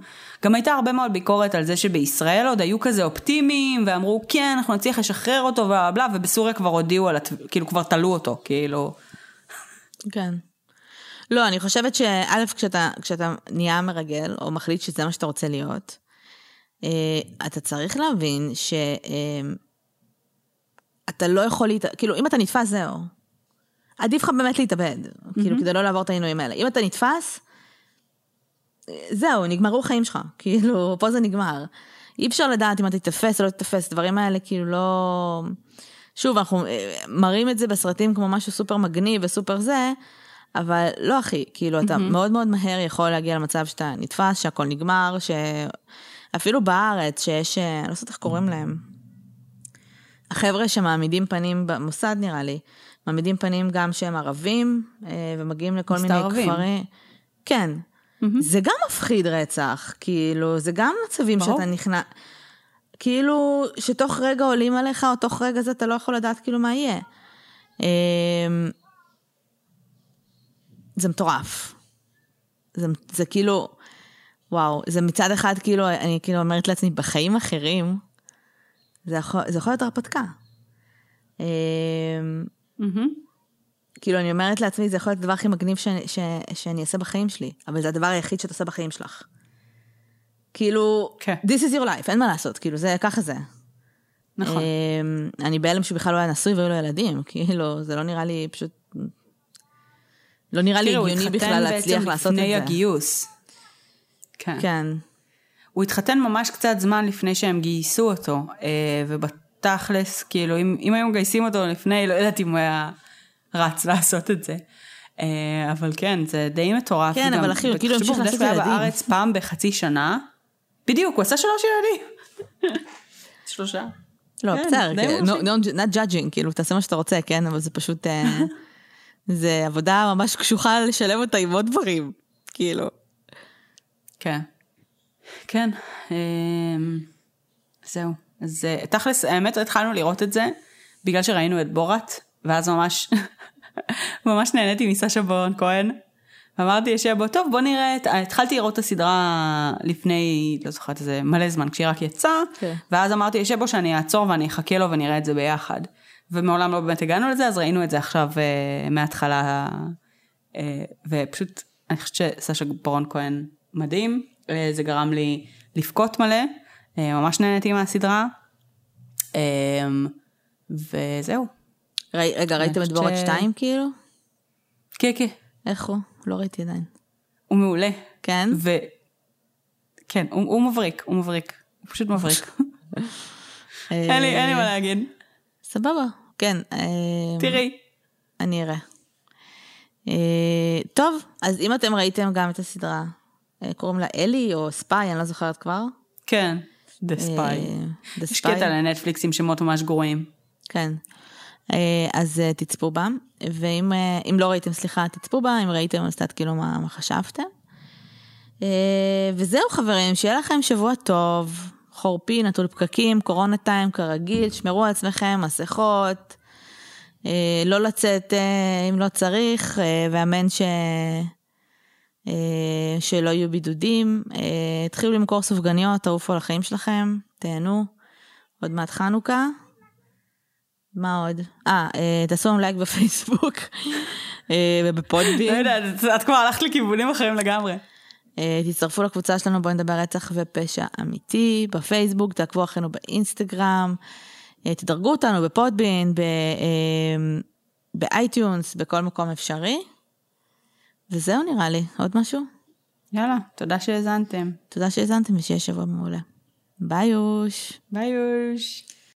גם הייתה הרבה מאוד ביקורת על זה שבישראל עוד היו כזה אופטימיים, ואמרו, כן, אנחנו נצליח לשחרר אותו, ובלבלה, ובסוריה כבר הודיעו, כאילו כבר תלו אותו, כאילו. כן. לא, אני חושבת שאלף, כשאתה נהיה מרגל, או מחליט שזה מה שאתה רוצה להיות, אתה צריך להבין שאתה לא יכול כאילו, אם אתה נתפס, זהו. עדיף לך באמת להתאבד, כאילו, כדי לא לעבור את העינויים האלה. אם אתה נתפס, זהו, נגמרו חיים שלך, כאילו, פה זה נגמר. אי אפשר לדעת אם אתה תתפס או לא תתפס, דברים האלה כאילו לא... שוב, אנחנו מראים את זה בסרטים כמו משהו סופר מגניב וסופר זה, אבל לא אחי, כאילו, אתה מאוד מאוד מהר יכול להגיע למצב שאתה נתפס, שהכל נגמר, שאפילו בארץ שיש, לא יודעת איך קוראים להם, החבר'ה שמעמידים פנים במוסד נראה לי, מעמידים פנים גם שהם ערבים, ומגיעים לכל מיני כפרים. כן. זה גם מפחיד רצח, כאילו, זה גם מצבים שאתה נכנע, כאילו, שתוך רגע עולים עליך, או תוך רגע זה אתה לא יכול לדעת כאילו מה יהיה. זה מטורף. זה כאילו, וואו, זה מצד אחד כאילו, אני כאילו אומרת לעצמי, בחיים אחרים, זה יכול להיות הרפתקה. כאילו אני אומרת לעצמי, זה יכול להיות הדבר הכי מגניב שאני אעשה בחיים שלי, אבל זה הדבר היחיד שאת עושה בחיים שלך. כאילו, this is your life, אין מה לעשות, כאילו, זה ככה זה. נכון. אני בעלם שבכלל לא היה נשוי והיו לו ילדים, כאילו, זה לא נראה לי פשוט, לא נראה לי הגיוני בכלל להצליח לעשות את זה. הוא התחתן בעצם לפני הגיוס. כן. הוא התחתן ממש קצת זמן לפני שהם גייסו אותו, ובתכלס, כאילו, אם היו מגייסים אותו לפני, לא יודעת אם הוא היה רץ לעשות את זה. אבל כן, זה די מטורף. כן, אבל אחי, הוא כאילו המשיך לעשות ילדים. בארץ פעם בחצי שנה, בדיוק, הוא עשה 3 ילדים. 3. לא, בסדר, not judging, כאילו, תעשה מה שאתה רוצה, כן, אבל זה פשוט, זה עבודה ממש קשוחה לשלם אותה עם עוד דברים, כאילו. כן. כן. זהו. אז תכלס, האמת, התחלנו לראות את זה, בגלל שראינו את בורת, ואז ממש... ממש נהניתי מסשה בורן כהן, ואמרתי לשבו, טוב בוא נראה, התחלתי לראות את הסדרה לפני, לא זוכרת איזה מלא זמן, כשהיא רק יצאה, ואז אמרתי לשבו שאני אעצור ואני אחכה לו ונראה את זה ביחד, ומעולם לא באמת הגענו לזה, אז ראינו את זה עכשיו מההתחלה, ופשוט אני חושבת שסשה בורן כהן מדהים, זה גרם לי לפקוט מלא, ממש נהניתי מהסדרה, וזהו. רגע, ראיתם את בורת 2 כאילו? כן, כן. איך הוא? לא ראיתי עדיין. הוא מעולה. כן? כן, הוא מבריק, הוא מבריק. הוא פשוט מבריק. אין לי מה להגיד. סבבה, כן. תראי. אני אראה. טוב, אז אם אתם ראיתם גם את הסדרה, קוראים לה אלי או ספיי, אני לא זוכרת כבר. כן, The Spy. יש קטע לנטפליקס עם שמות ממש גרועים. כן. אז תצפו בה, ואם לא ראיתם, סליחה, תצפו בה, אם ראיתם, אז תת כאילו מה חשבתם. וזהו חברים, שיהיה לכם שבוע טוב, חורפי, נטול פקקים, קורונה טיים כרגיל, שמרו על עצמכם, מסכות, לא לצאת אם לא צריך, ואמן שלא יהיו בידודים, תחילו למכור סופגניות, תעופו על החיים שלכם, תהנו, עוד מעט חנוכה, מה עוד? תעשו לנו לייק בפייסבוק ובפודבין. לא יודעת, את כבר הלכת לכיוונים אחרים לגמרי. תצטרפו לקבוצה שלנו, בואו נדבר רצח ופשע אמיתי, בפייסבוק, תעקבו אחרינו באינסטגרם, תדרגו אותנו בפודבין, באייטיונס, בכל מקום אפשרי. וזהו נראה לי, עוד משהו? יאללה, תודה שהזנתם. תודה שהזנתם ושיהיה שבוע מעולה. ביי יוש.